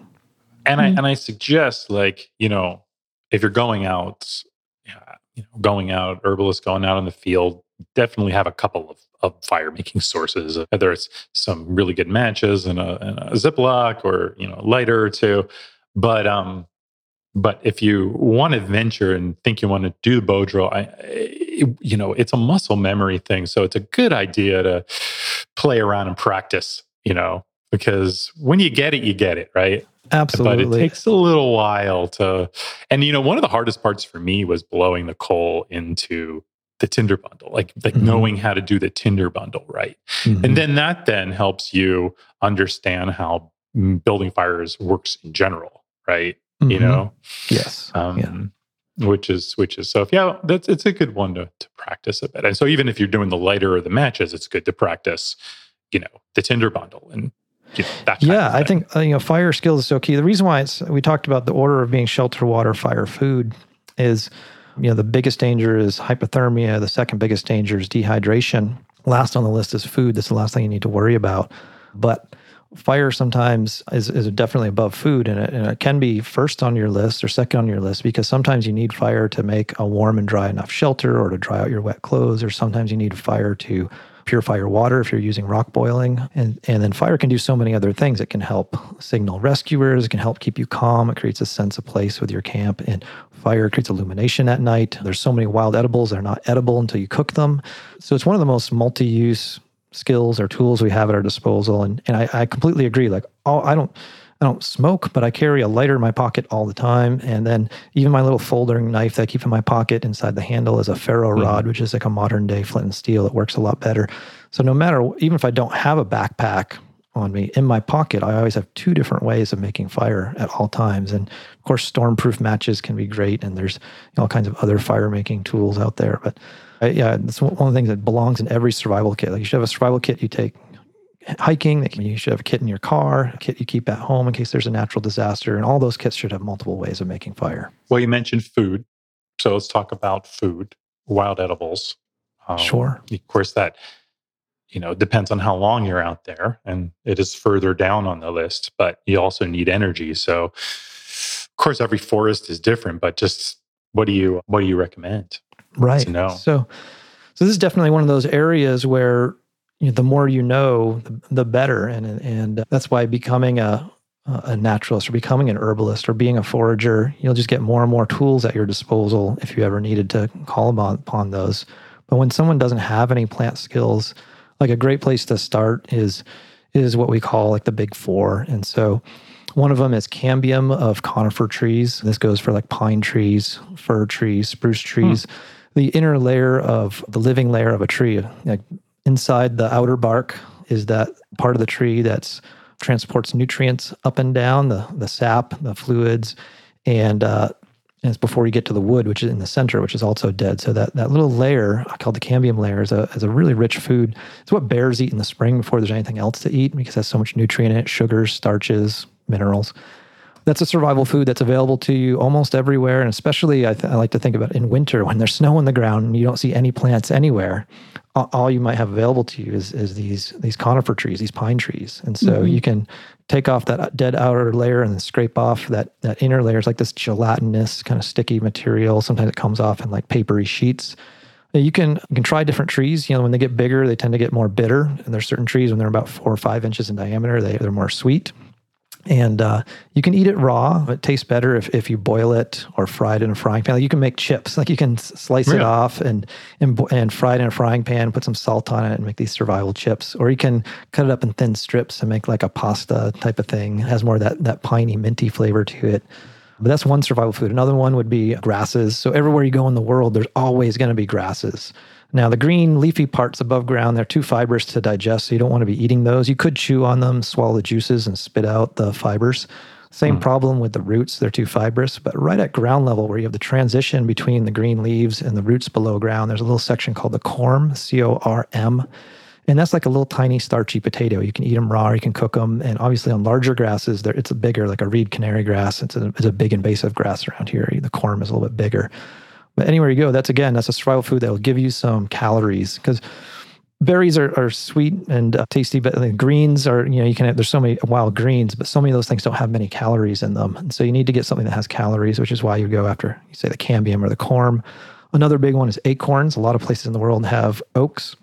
And mm-hmm. I, and I suggest like, you know, if you're going out, you know, going out, herbalists going out in the field, definitely have a couple of, of fire-making sources, whether it's some really good matches and a, and a Ziploc or, you know, lighter or two. But um, but if you want to venture and think you want to do bow drill, I, it, you know, it's a muscle memory thing. So it's a good idea to play around and practice, you know, because when you get it, you get it, right? Absolutely. But it takes a little while to... And, you know, one of the hardest parts for me was blowing the coal into the tinder bundle, like like mm-hmm. knowing how to do the tinder bundle right. Mm-hmm. And then that then helps you understand how building fires works in general, right? Mm-hmm. You know? Yes. Um, yeah. Which is, which is, so if, yeah, that's, it's a good one to, to practice a bit. And so even if you're doing the lighter or the matches, it's good to practice, you know, the tinder bundle and, you know, that kind yeah, of I think, you know, fire skills is so key. The reason why it's, we talked about the order of being shelter, water, fire, food is, you know, the biggest danger is hypothermia. The second biggest danger is dehydration. Last on the list is food. That's the last thing you need to worry about. But fire sometimes is, is definitely above food, and it, and it can be first on your list or second on your list because sometimes you need fire to make a warm and dry enough shelter or to dry out your wet clothes, or sometimes you need fire to purify your water if you're using rock boiling. And, and then fire can do so many other things. It can help signal rescuers. It can help keep you calm. It creates a sense of place with your camp. And fire creates illumination at night. There's so many wild edibles that are not edible until you cook them. So it's one of the most multi-use skills or tools we have at our disposal. And and I, I completely agree. Like, oh, I don't... I don't smoke, but I carry a lighter in my pocket all the time. And then even my little folding knife that I keep in my pocket inside the handle is a ferro mm-hmm. rod, which is like a modern day flint and steel. It works a lot better. So no matter, even if I don't have a backpack on me, in my pocket, I always have two different ways of making fire at all times. And of course, stormproof matches can be great. And there's all kinds of other fire making tools out there. But I, yeah, it's one of the things that belongs in every survival kit. Like you should have a survival kit you take hiking, you should have a kit in your car, a kit you keep at home in case there's a natural disaster, and all those kits should have multiple ways of making fire. Well, you mentioned food, so let's talk about food, wild edibles. Um, sure. Of course, that, you know, depends on how long you're out there, and it is further down on the list, but you also need energy. So, of course, every forest is different, but just what do you, what do you recommend? Right. To know? So, so this is definitely one of those areas where you know, the more you know, the, the better. And and that's why becoming a a naturalist or becoming an herbalist or being a forager, you'll just get more and more tools at your disposal if you ever needed to call upon, upon those. But when someone doesn't have any plant skills, like a great place to start is is what we call like the big four. And so one of them is cambium of conifer trees. This goes for like pine trees, fir trees, spruce trees. Hmm. The inner layer of the living layer of a tree, like inside the outer bark is that part of the tree that transports nutrients up and down, the, the sap, the fluids, and, uh, and it's before you get to the wood, which is in the center, which is also dead. So that, that little layer, I call the cambium layer, is a, is a really rich food. It's what bears eat in the spring before there's anything else to eat because it has so much nutrient in it, sugars, starches, minerals. That's a survival food that's available to you almost everywhere. And especially I, th- I like to think about in winter when there's snow on the ground and you don't see any plants anywhere, all you might have available to you is, is these, these conifer trees, these pine trees. And so mm-hmm. you can take off that dead outer layer and then scrape off that, that inner layer. It's like this gelatinous kind of sticky material. Sometimes it comes off in like papery sheets. You can you can try different trees. You know, when they get bigger, they tend to get more bitter. And there's certain trees when they're about four or five inches in diameter, they, they're more sweet. And uh, you can eat it raw. It tastes better if, if you boil it or fry it in a frying pan. Like you can make chips. Like you can slice really? it off and, and and fry it in a frying pan, put some salt on it and make these survival chips. Or you can cut it up in thin strips and make like a pasta type of thing. It has more of that, that piney, minty flavor to it. But that's one survival food. Another one would be grasses. So everywhere you go in the world, there's always going to be grasses. Now, the green leafy parts above ground, they're too fibrous to digest, so you don't want to be eating those. You could chew on them, swallow the juices, and spit out the fibers. Same hmm. problem with the roots. They're too fibrous. But right at ground level, where you have the transition between the green leaves and the roots below ground, there's a little section called the corm, C O R M. And that's like a little tiny starchy potato. You can eat them raw, or you can cook them. And obviously on larger grasses, there it's a bigger, like a reed canary grass. It's a, it's a big invasive grass around here. The corm is a little bit bigger. But anywhere you go, that's again, that's a survival food that will give you some calories. Because berries are, are sweet and uh, tasty, but the greens are, you know, you can have, there's so many wild greens, but so many of those things don't have many calories in them. And so you need to get something that has calories, which is why you go after, you say, the cambium or the corm. Another big one is acorns. A lot of places in the world have oaks.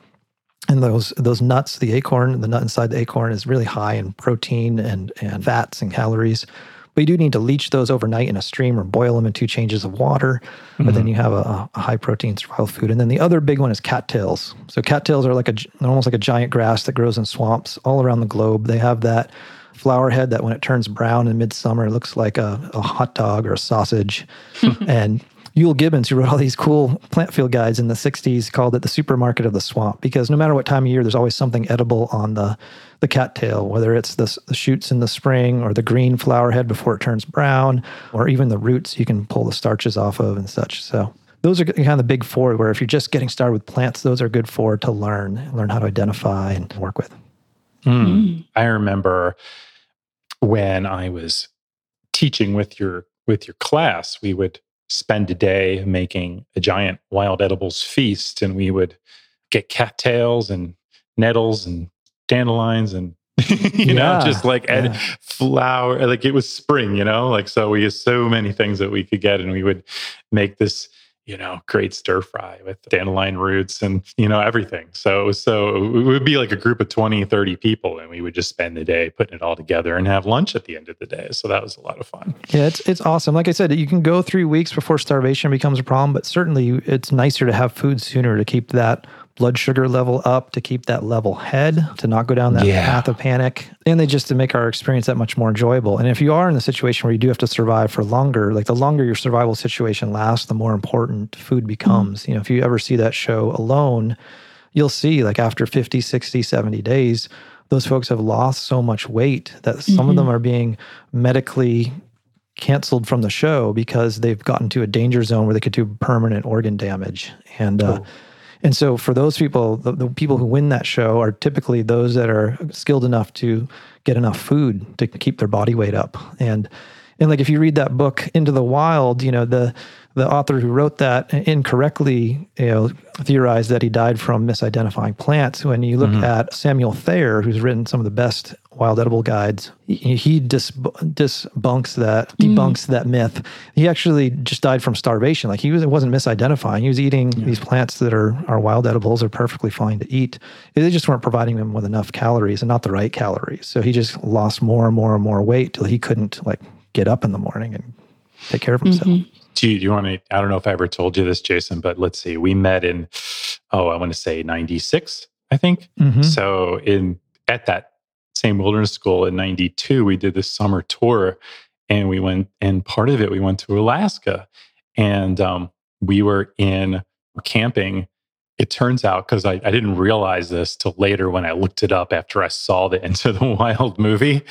And those those nuts, the acorn, the nut inside the acorn is really high in protein and, and fats and calories. But you do need to leach those overnight in a stream or boil them in two changes of water. But mm-hmm. then you have a, a high-protein survival food. And then the other big one is cattails. So cattails are like a, almost like a giant grass that grows in swamps all around the globe. They have that flower head that when it turns brown in midsummer, it looks like a, a hot dog or a sausage. And Euell Gibbons, who wrote all these cool plant field guides in the sixties, called it the supermarket of the swamp, because no matter what time of year, there's always something edible on the, the cattail, whether it's the, the shoots in the spring or the green flower head before it turns brown, or even the roots you can pull the starches off of and such. So those are kind of the big four, where if you're just getting started with plants, those are good for to learn, learn how to identify and work with. Mm. Mm. I remember when I was teaching with your with your class, we would spend a day making a giant wild edibles feast, and we would get cattails and nettles and dandelions and you yeah, know just like yeah. and flower, like it was spring, you know, like so we had so many things that we could get, and we would make this, you know, great stir fry with dandelion roots and, you know, everything. So it was, so it would be like a group of twenty, thirty people, and we would just spend the day putting it all together and have lunch at the end of the day. So that was a lot of fun. Yeah, it's it's awesome. Like I said, you can go three weeks before starvation becomes a problem, but certainly it's nicer to have food sooner to keep that blood sugar level up, to keep that level head, to not go down that yeah. path of panic. And they just to make our experience that much more enjoyable. And if you are in the situation where you do have to survive for longer, like the longer your survival situation lasts, the more important food becomes. Mm-hmm. You know, if you ever see that show Alone, you'll see like after fifty, sixty, seventy days, those folks have lost so much weight that some mm-hmm. of them are being medically canceled from the show because they've gotten to a danger zone where they could do permanent organ damage. And, oh. uh, And so for those people, the, the people who win that show are typically those that are skilled enough to get enough food to keep their body weight up. And and like if you read that book, Into the Wild, you know, the the author who wrote that incorrectly, you know, theorized that he died from misidentifying plants. When you look mm-hmm. at Samuel Thayer, who's written some of the best wild edible guides, he, he dis, disbunks that, debunks mm. that myth. He actually just died from starvation. Like he was, wasn't misidentifying. He was eating yeah. these plants that are, are wild edibles, are perfectly fine to eat. They just weren't providing him with enough calories and not the right calories. So he just lost more and more and more weight till he couldn't like get up in the morning and take care of himself. Mm-hmm. Do you, do you want to, I don't know if I ever told you this, Jason, but let's see, we met in, oh, I want to say ninety-six, I think. Mm-hmm. So in, at that same wilderness school in ninety-two, we did this summer tour, and we went, and part of it, we went to Alaska, and um, we were in camping. It turns out, because I, I didn't realize this till later when I looked it up after I saw the Into the Wild movie,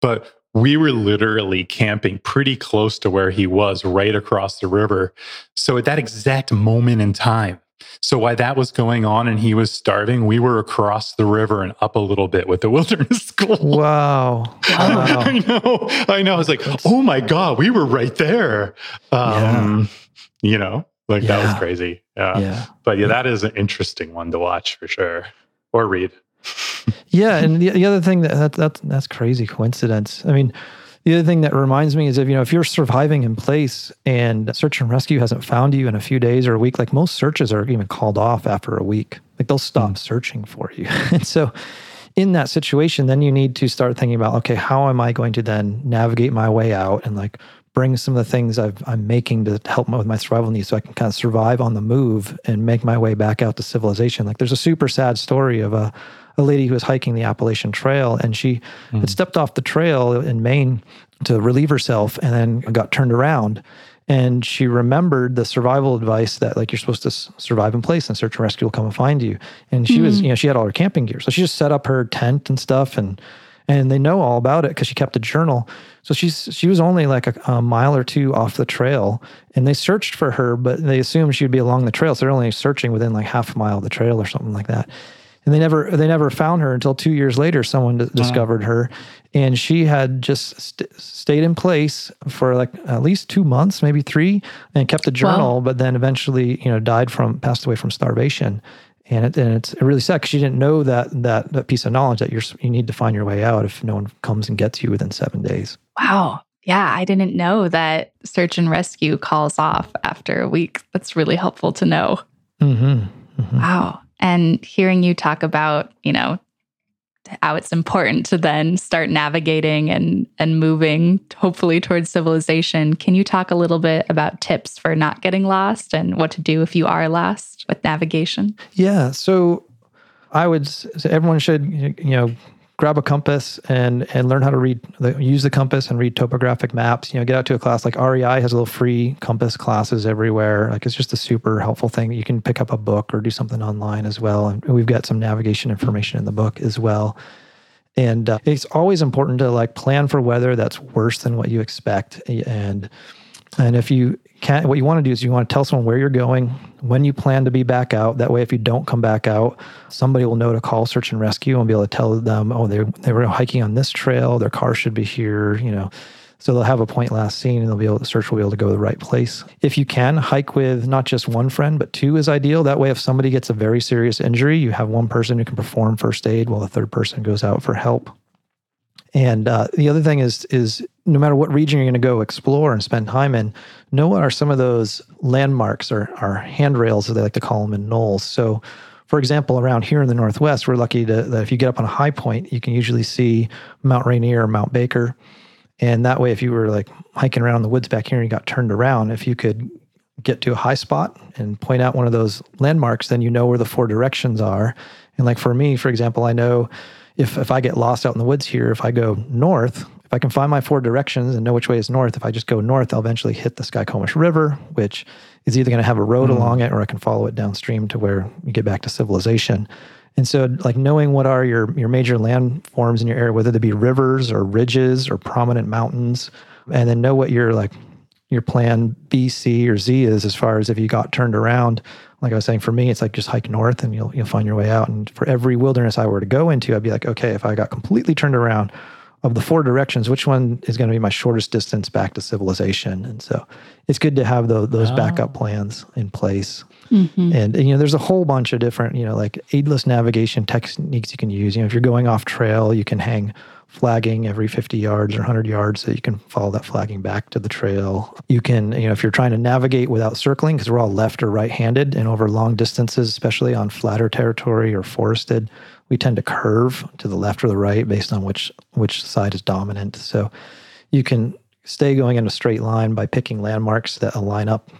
but we were literally camping pretty close to where he was, right across the river. So at that exact moment in time, so while that was going on and he was starving, we were across the river and up a little bit with the wilderness school. Wow. wow. I know. I know. I was like, oh my God, we were right there. Um, yeah. You know, like yeah. that was crazy. Yeah. yeah. But yeah, yeah, that is an interesting one to watch for sure, or read. Yeah, and the, the other thing that, that that's that's crazy coincidence. I mean, the other thing that reminds me is if you know if you're surviving in place and search and rescue hasn't found you in a few days or a week, like most searches are even called off after a week. Like they'll stop mm. searching for you. And so, in that situation, then you need to start thinking about okay, how am I going to then navigate my way out and like bring some of the things I've, I'm making to help with my survival needs so I can kind of survive on the move and make my way back out to civilization. Like there's a super sad story of a. a lady who was hiking the Appalachian Trail, and she mm. had stepped off the trail in Maine to relieve herself and then got turned around. And she remembered the survival advice that like you're supposed to s- survive in place and search and rescue will come and find you. And she mm. was, you know, she had all her camping gear. So she just set up her tent and stuff, and and they know all about it because she kept a journal. So she's she was only like a, a mile or two off the trail, and they searched for her, but they assumed she would be along the trail. So they're only searching within like half a mile of the trail or something like that. And they never they never found her until two years later. Someone d- discovered her, and she had just st- stayed in place for like at least two months, maybe three, and kept a journal. Wow. But then eventually, you know, died from passed away from starvation. And it and it's it really sad because she didn't know that, that that piece of knowledge that you're you need to find your way out if no one comes and gets you within seven days. Wow. Yeah, I didn't know that search and rescue calls off after a week. That's really helpful to know. Mm-hmm. Mm-hmm. Wow. And hearing you talk about, you know, how it's important to then start navigating and, and moving, hopefully towards civilization. Can you talk a little bit about tips for not getting lost and what to do if you are lost with navigation? Yeah. So I would say everyone should, you know, grab a compass and and learn how to read, use the compass and read topographic maps. You know, get out to a class like R E I has a little free compass classes everywhere. Like it's just a super helpful thing. You can pick up a book or do something online as well. And we've got some navigation information in the book as well. And uh, it's always important to like plan for weather that's worse than what you expect. And and if you can't, what you want to do is you want to tell someone where you're going, when you plan to be back out. That way, if you don't come back out, somebody will know to call search and rescue and be able to tell them, oh, they they were hiking on this trail, their car should be here, you know. So they'll have a point last seen and they'll be able to search will be able to go to the right place. If you can, hike with not just one friend, but two is ideal. That way, if somebody gets a very serious injury, you have one person who can perform first aid while the third person goes out for help. And uh, the other thing is, is no matter what region you're going to go explore and spend time in, know what are some of those landmarks or, or handrails, as they like to call them, in knolls. So, for example, around here in the Northwest, we're lucky to, that if you get up on a high point, you can usually see Mount Rainier or Mount Baker. And that way, if you were like hiking around in the woods back here and you got turned around, if you could get to a high spot and point out one of those landmarks, then you know where the four directions are. And like for me, for example, I know... If if I get lost out in the woods here, if I go north, if I can find my four directions and know which way is north, if I just go north, I'll eventually hit the Skycomish River, which is either going to have a road mm. along it, or I can follow it downstream to where you get back to civilization. And so like knowing what are your, your major landforms in your area, whether they be rivers or ridges or prominent mountains, and then know what your like your plan B, C, or Z is as far as if you got turned around. Like I was saying, for me, it's like just hike north and you'll you'll find your way out. And for every wilderness I were to go into, I'd be like, okay, if I got completely turned around, of the four directions, which one is going to be my shortest distance back to civilization? And so it's good to have the, those oh. backup plans in place. Mm-hmm. And, and, you know, there's a whole bunch of different, you know, like aidless navigation techniques you can use. You know, if you're going off trail, you can hang flagging every fifty yards or one hundred yards so you can follow that flagging back to the trail. You can, you know, if you're trying to navigate without circling, because we're all left or right-handed, and over long distances, especially on flatter territory or forested, we tend to curve to the left or the right based on which which side is dominant. So you can stay going in a straight line by picking landmarks that align up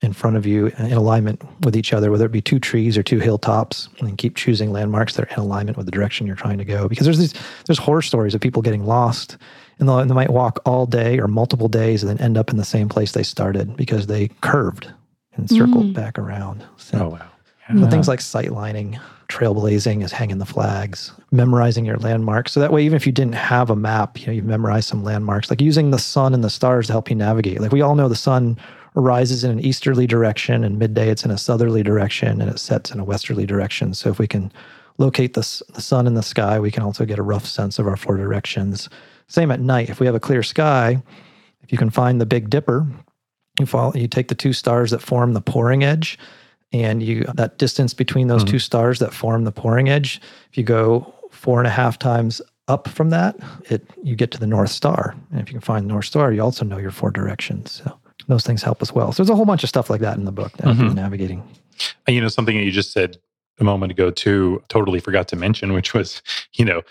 in front of you in alignment with each other, whether it be two trees or two hilltops, and keep choosing landmarks that are in alignment with the direction you're trying to go. Because there's these there's horror stories of people getting lost, and they might walk all day or multiple days and then end up in the same place they started because they curved and circled mm. back around. So oh, wow. Yeah. So things like sight lining, trailblazing is hanging the flags, memorizing your landmarks. So that way, even if you didn't have a map, you know, you've memorized some landmarks, like using the sun and the stars to help you navigate. Like we all know the sun rises in an easterly direction, and midday it's in a southerly direction, and it sets in a westerly direction. So if we can locate the, the sun in the sky, we can also get a rough sense of our four directions. Same at night. If we have a clear sky, if you can find the Big Dipper, you follow, you take the two stars that form the pouring edge, and you that distance between those mm-hmm. two stars that form the pouring edge, if you go four and a half times up from that, it you get to the North Star. And if you can find the North Star, you also know your four directions. So those things help as well. So there's a whole bunch of stuff like that in the book, mm-hmm. navigating. And you know, something that you just said a moment ago too, totally forgot to mention, which was, you know,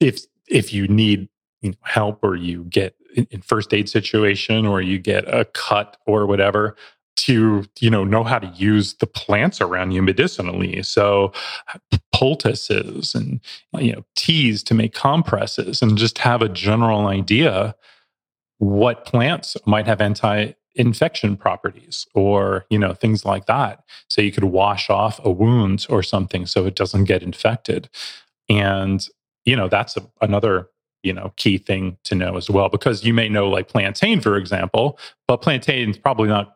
if if you need you know, help, or you get in first aid situation, or you get a cut or whatever, to, you know, know how to use the plants around you medicinally. So poultices and, you know, teas to make compresses, and just have a general idea what plants might have anti-infection properties, or, you know, things like that. So you could wash off a wound or something so it doesn't get infected. And, you know, that's a, another you know, key thing to know as well, because you may know like plantain, for example, but plantain's probably not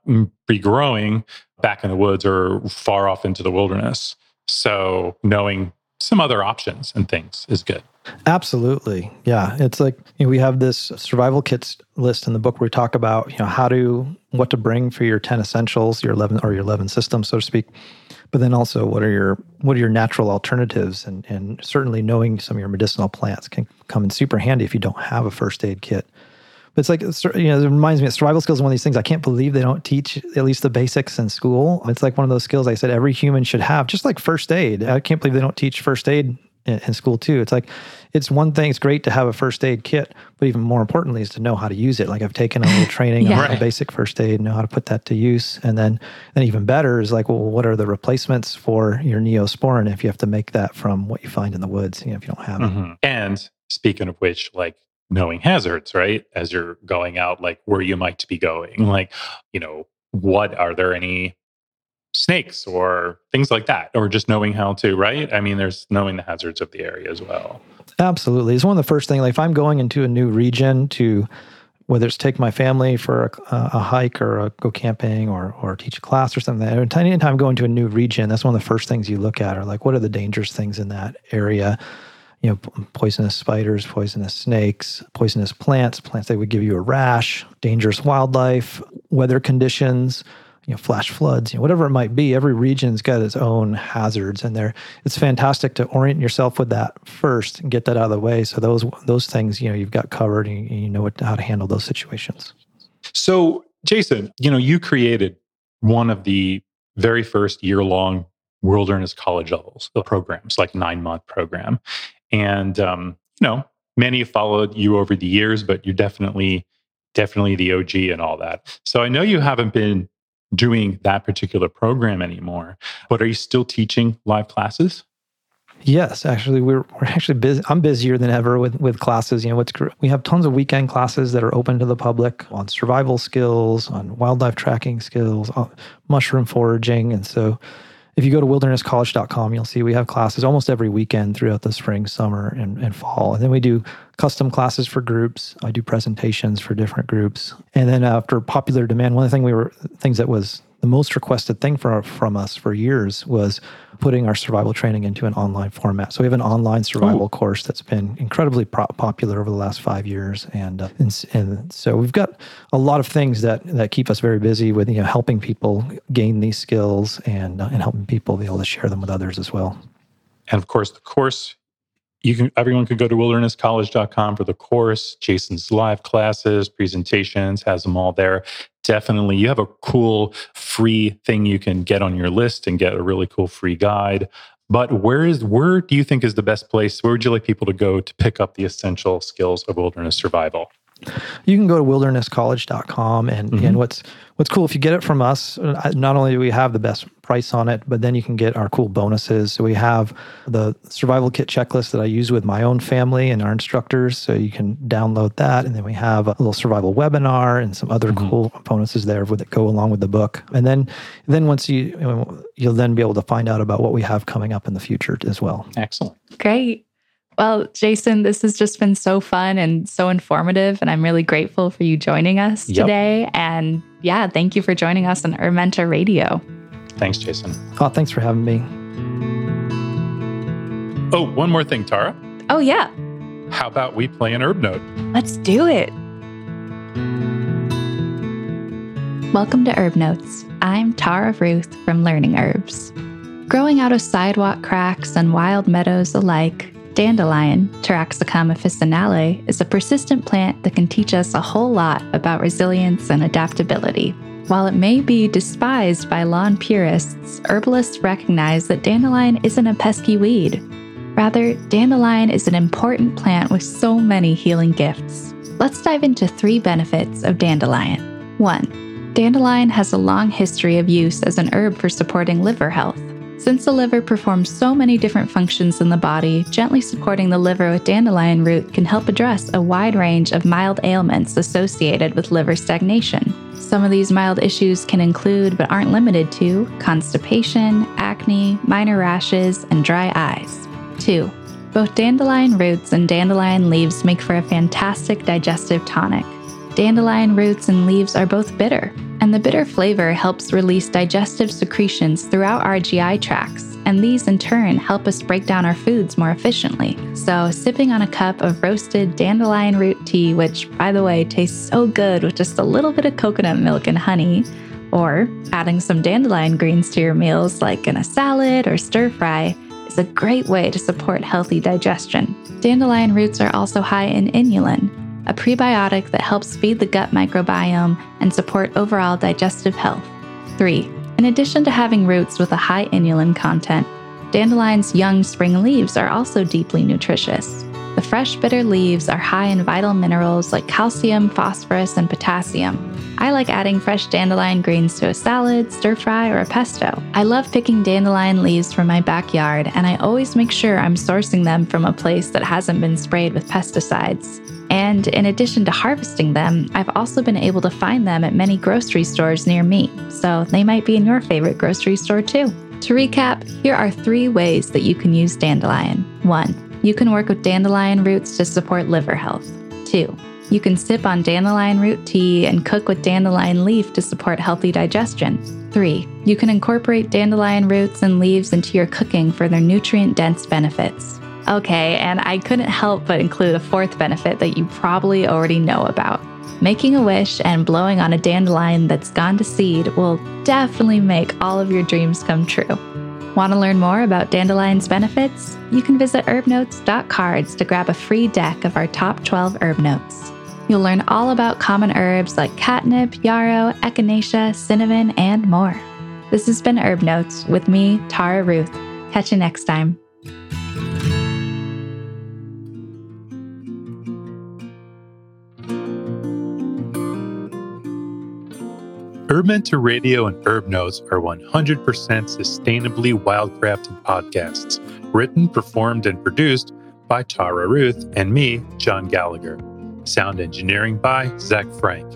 be growing back in the woods or far off into the wilderness. So knowing some other options and things is good. Absolutely. Yeah. It's like, you know, we have this survival kits list in the book where we talk about, you know, how to, what to bring for your ten essentials, your eleven or your eleven systems, so to speak. But then also, what are your, what are your natural alternatives? And, and certainly knowing some of your medicinal plants can come in super handy if you don't have a first aid kit. But it's like, you know, it reminds me that survival skills are one of these things I can't believe they don't teach at least the basics in school. It's like one of those skills I said every human should have, just like first aid. I can't believe they don't teach first aid in school too. It's like, it's one thing, it's great to have a first aid kit, but even more importantly is to know how to use it. Like I've taken a little training yeah. on right. basic first aid, know how to put that to use. And then, and even better is like, well, what are the replacements for your neosporin if you have to make that from what you find in the woods, you know, if you don't have mm-hmm. it. And speaking of which, like knowing hazards, right? As you're going out, like where you might be going, like, you know, what are there any snakes or things like that, or just knowing how to, right? I mean, there's knowing the hazards of the area as well. Absolutely. It's one of the first things, like if I'm going into a new region to, whether it's take my family for a, a hike or a, go camping or or teach a class or something, every time going to a new region, that's one of the first things you look at are like, what are the dangerous things in that area? You know, poisonous spiders, poisonous snakes, poisonous plants, plants that would give you a rash, dangerous wildlife, weather conditions, you know, flash floods, you know, whatever it might be. Every region's got its own hazards in there. It's fantastic to orient yourself with that first and get that out of the way. So those those things, you know, you've got covered and you know what, how to handle those situations. So Jason, you know, you created one of the very first year-long wilderness college levels programs, like nine-month program. And, um, you know, many have followed you over the years, but you're definitely, definitely the O G and all that. So I know you haven't been doing that particular program anymore, but are you still teaching live classes? Yes, actually, we're we're actually busy. I'm busier than ever with, with classes. You know, what's we have tons of weekend classes that are open to the public on survival skills, on wildlife tracking skills, on mushroom foraging, and so if you go to wilderness college dot com, you'll see we have classes almost every weekend throughout the spring, summer, and, and fall. And then we do custom classes for groups. I do presentations for different groups. And then after popular demand, one of the thing we were, things that was the most requested thing for, from us for years was putting our survival training into an online format. So we have an online survival Ooh. course that's been incredibly pro- popular over the last five years. And, uh, and and so we've got a lot of things that, that keep us very busy with, you know, helping people gain these skills and, uh, and helping people be able to share them with others as well. And of course, the course, you can everyone can go to wilderness college dot com for the course. Jason's live classes, presentations, has them all there. Definitely. You have a cool free thing you can get on your list and get a really cool free guide. But where is where do you think is the best place? Where would you like people to go to pick up the essential skills of wilderness survival? You can go to wilderness college dot com. And, mm-hmm. and what's what's cool, if you get it from us, not only do we have the best price on it, but then you can get our cool bonuses. So we have the survival kit checklist that I use with my own family and our instructors. So you can download that. And then we have a little survival webinar and some other mm-hmm. cool bonuses there that go along with the book. And then then once you, you'll then be able to find out about what we have coming up in the future as well. Excellent. Great. Well, Jason, this has just been so fun and so informative, and I'm really grateful for you joining us yep. today. And yeah, thank you for joining us on Herb Mentor Radio. Thanks, Jason. Oh, thanks for having me. Oh, one more thing, Tara. Oh, yeah. How about we play an herb note? Let's do it. Welcome to Herb Notes. I'm Tara Ruth from Learning Herbs. Growing out of sidewalk cracks and wild meadows alike, dandelion, Taraxacum officinale, is a persistent plant that can teach us a whole lot about resilience and adaptability. While it may be despised by lawn purists, herbalists recognize that dandelion isn't a pesky weed. Rather, dandelion is an important plant with so many healing gifts. Let's dive into three benefits of dandelion. One, dandelion has a long history of use as an herb for supporting liver health. Since the liver performs so many different functions in the body, gently supporting the liver with dandelion root can help address a wide range of mild ailments associated with liver stagnation. Some of these mild issues can include, but aren't limited to, constipation, acne, minor rashes, and dry eyes. Two, both dandelion roots and dandelion leaves make for a fantastic digestive tonic. Dandelion roots and leaves are both bitter, and the bitter flavor helps release digestive secretions throughout our G I tracts, and these in turn help us break down our foods more efficiently. So sipping on a cup of roasted dandelion root tea, which by the way tastes so good with just a little bit of coconut milk and honey, or adding some dandelion greens to your meals like in a salad or stir fry, is a great way to support healthy digestion. Dandelion roots are also high in inulin, a prebiotic that helps feed the gut microbiome and support overall digestive health. Three, in addition to having roots with a high inulin content, dandelion's young spring leaves are also deeply nutritious. The fresh, bitter leaves are high in vital minerals like calcium, phosphorus, and potassium. I like adding fresh dandelion greens to a salad, stir fry, or a pesto. I love picking dandelion leaves from my backyard, and I always make sure I'm sourcing them from a place that hasn't been sprayed with pesticides. And in addition to harvesting them, I've also been able to find them at many grocery stores near me, so they might be in your favorite grocery store too. To recap, here are three ways that you can use dandelion. One, you can work with dandelion roots to support liver health. Two, you can sip on dandelion root tea and cook with dandelion leaf to support healthy digestion. Three, you can incorporate dandelion roots and leaves into your cooking for their nutrient-dense benefits. Okay, and I couldn't help but include a fourth benefit that you probably already know about. Making a wish and blowing on a dandelion that's gone to seed will definitely make all of your dreams come true. Want to learn more about dandelion's benefits? You can visit herb notes dot cards to grab a free deck of our top twelve herb notes. You'll learn all about common herbs like catnip, yarrow, echinacea, cinnamon, and more. This has been Herb Notes with me, Tara Ruth. Catch you next time. Herb Mentor Radio and Herb Notes are one hundred percent sustainably wildcrafted podcasts, written, performed, and produced by Tara Ruth and me, John Gallagher. Sound engineering by Zach Frank.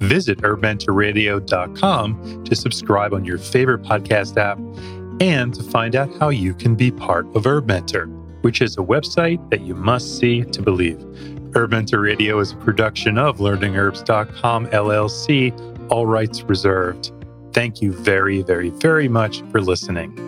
Visit herb mentor radio dot com to subscribe on your favorite podcast app and to find out how you can be part of Herb Mentor, which is a website that you must see to believe. Herb Mentor Radio is a production of learning herbs dot com L L C, all rights reserved. Thank you very, very, very much for listening.